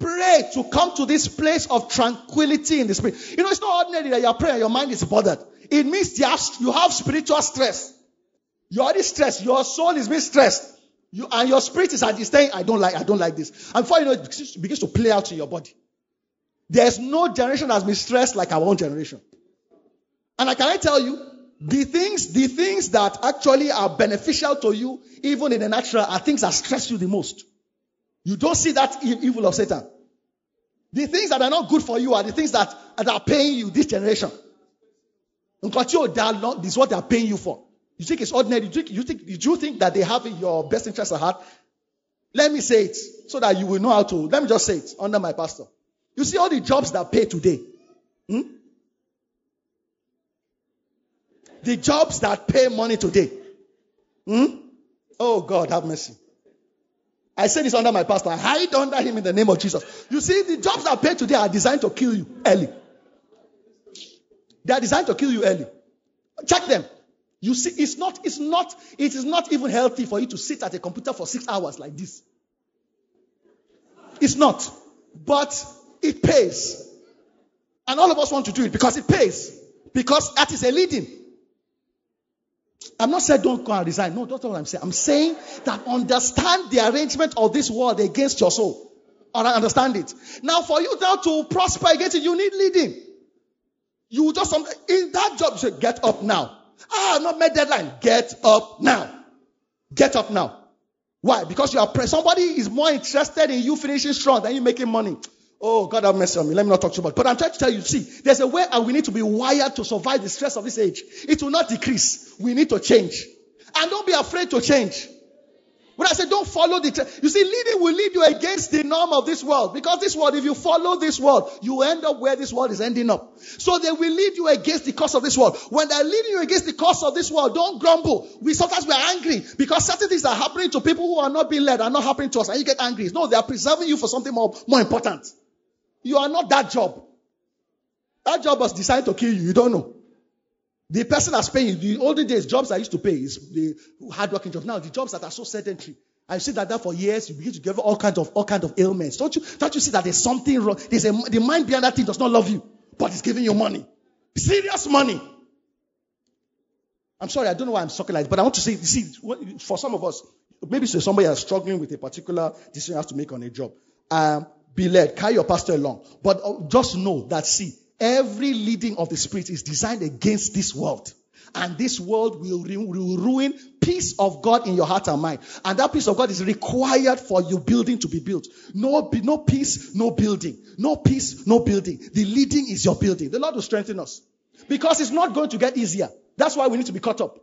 Pray to come to this place of tranquility in the spirit. You know, it's not ordinary that your prayer, your mind is bothered. It means you have spiritual stress. You're already stressed. Your soul is being stressed. You, and your spirit is at this thing, I don't like, I don't like this. And before you know, it begins to play out in your body. There's no generation that has been stressed like our own generation. And I can I tell you, the things, the things that actually are beneficial to you, even in the natural, are things that stress you the most. You don't see that evil of Satan. The things that are not good for you are the things that, that are paying you this generation. And that is what they are paying you for. You think it's ordinary? You think, you think, you think that they have your best interest at heart? Let me say it so that you will know how to. Let me just say it under my pastor. You see all the jobs that pay today. Hmm? The jobs that pay money today. Hmm? Oh, God, have mercy. I say this under my pastor. I hide under him in the name of Jesus. You see, the jobs that pay today are designed to kill you early. They are designed to kill you early. Check them. You see, it's not, it's not, it is not even healthy for you to sit at a computer for six hours like this. It's not. But it pays. And all of us want to do it because it pays. Because that is a leading. I'm not saying don't go and resign. No, that's not what I'm saying. I'm saying that understand the arrangement of this world against your soul. Or understand it. Now, for you now to prosper against it, you need leading. You just, in that job, you say, get up now. Ah, I've not met deadline. Get up now. Get up now. Why? Because you are pressed. Somebody is more interested in you finishing strong than you making money. Oh, God have mercy on me. Let me not talk too much. But I'm trying to tell you, see, there's a way and we need to be wired to survive the stress of this age. It will not decrease. We need to change. And don't be afraid to change. When I say don't follow the... Tra- you see, leading will lead you against the norm of this world. Because this world, if you follow this world, you end up where this world is ending up. So they will lead you against the course of this world. When they're leading you against the course of this world, don't grumble. We sometimes we are angry because certain things are happening to people who are not being led, are not happening to us, and you get angry. No, they are preserving you for something more, more important. You are not that job. That job was designed to kill you. You don't know. The person that's paying you, the olden days, jobs I used to pay is the hard working jobs. Now, the jobs that are so sedentary I've said like that for years. You begin to give all kinds of all kinds of ailments. Don't you don't you see that there's something wrong? There's a the mind behind that thing does not love you, but it's giving you money. Serious money. I'm sorry, I don't know why I'm talking like this, but I want to say, you see, for some of us, maybe somebody is struggling with a particular decision you have to make on a job. Um, be led, carry your pastor along. But just know that, see, every leading of the Spirit is designed against this world. And this world will, re- will ruin peace of God in your heart and mind. And that peace of God is required for your building to be built. No, no peace, no building. No peace, no building. The leading is your building. The Lord will strengthen us. Because it's not going to get easier. That's why we need to be caught up.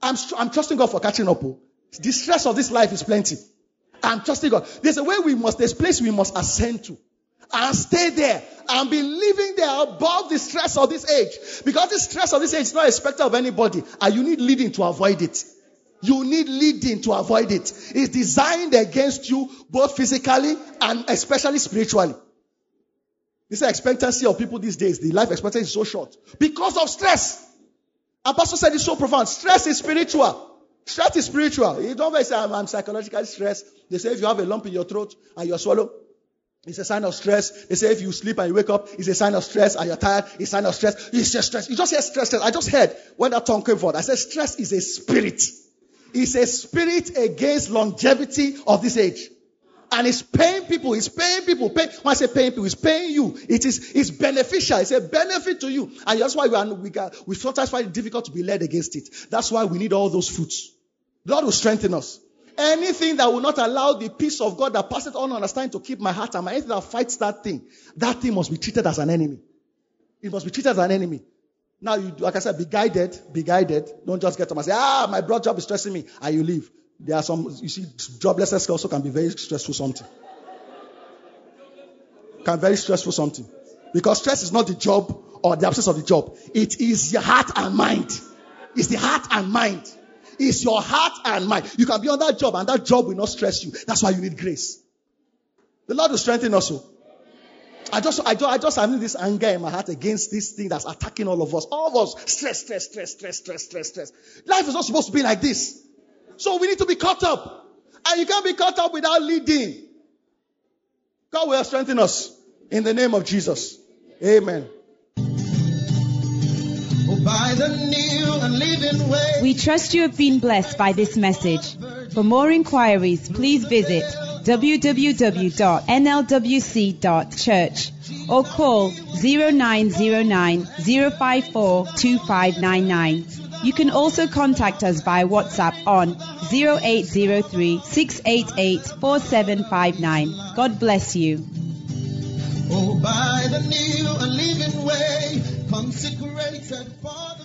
I'm, I'm trusting God for catching up. Oh. The stress of this life is plenty. I'm trusting God. There's a way we must, there's a place we must ascend to. And stay there and be living there above the stress of this age. Because the stress of this age is not expected of anybody. And you need leading to avoid it. You need leading to avoid it. It's designed against you both physically and especially spiritually. This is the expectancy of people these days. The life expectancy is so short. Because of stress. Apostle said it's so profound. Stress is spiritual. Stress is spiritual. You don't always say, I'm, I'm psychologically stressed. They say if you have a lump in your throat and you swallow, it's a sign of stress. They say if you sleep and you wake up, it's a sign of stress and you're tired, it's a sign of stress. It's just stress. You just hear stress, stress. I just heard when that tongue came forth. I said stress is a spirit. It's a spirit against longevity of this age. And it's paying people. It's paying people. Pay, when I say paying people, it's paying you. It is, it's beneficial. It's a benefit to you. And that's why we are, we, got, we sometimes find it difficult to be led against it. That's why we need all those fruits. The Lord will strengthen us. Anything that will not allow the peace of God that passeth all understanding to keep my heart and my anything that fights that thing, that thing must be treated as an enemy. It must be treated as an enemy. Now, you, like I said, be guided. Be guided. Don't just get up and say, ah, my broad job is stressing me. And you leave. There are some, you see, joblessness also can be very stressful something. Can very stressful something. Because stress is not the job or the absence of the job. It is your heart and mind. It's the heart and mind. It's your heart and mind. You can be on that job and that job will not stress you. That's why you need grace. The Lord will strengthen us. I just, I just, I just have this anger in my heart against this thing that's attacking all of us. All of us. Stress, stress, stress, stress, stress, stress, stress. Life is not supposed to be like this. So we need to be caught up. And you can't be caught up without leading. God will strengthen us. In the name of Jesus. Amen. We trust you have been blessed by this message. For more inquiries, please visit w w w dot n l w c dot church or call zero nine zero nine, zero five four, two five nine nine. You can also contact us by WhatsApp on zero eight zero three, six eight eight, four seven five nine. God bless you. Oh, by the new and living way, consecrated Father.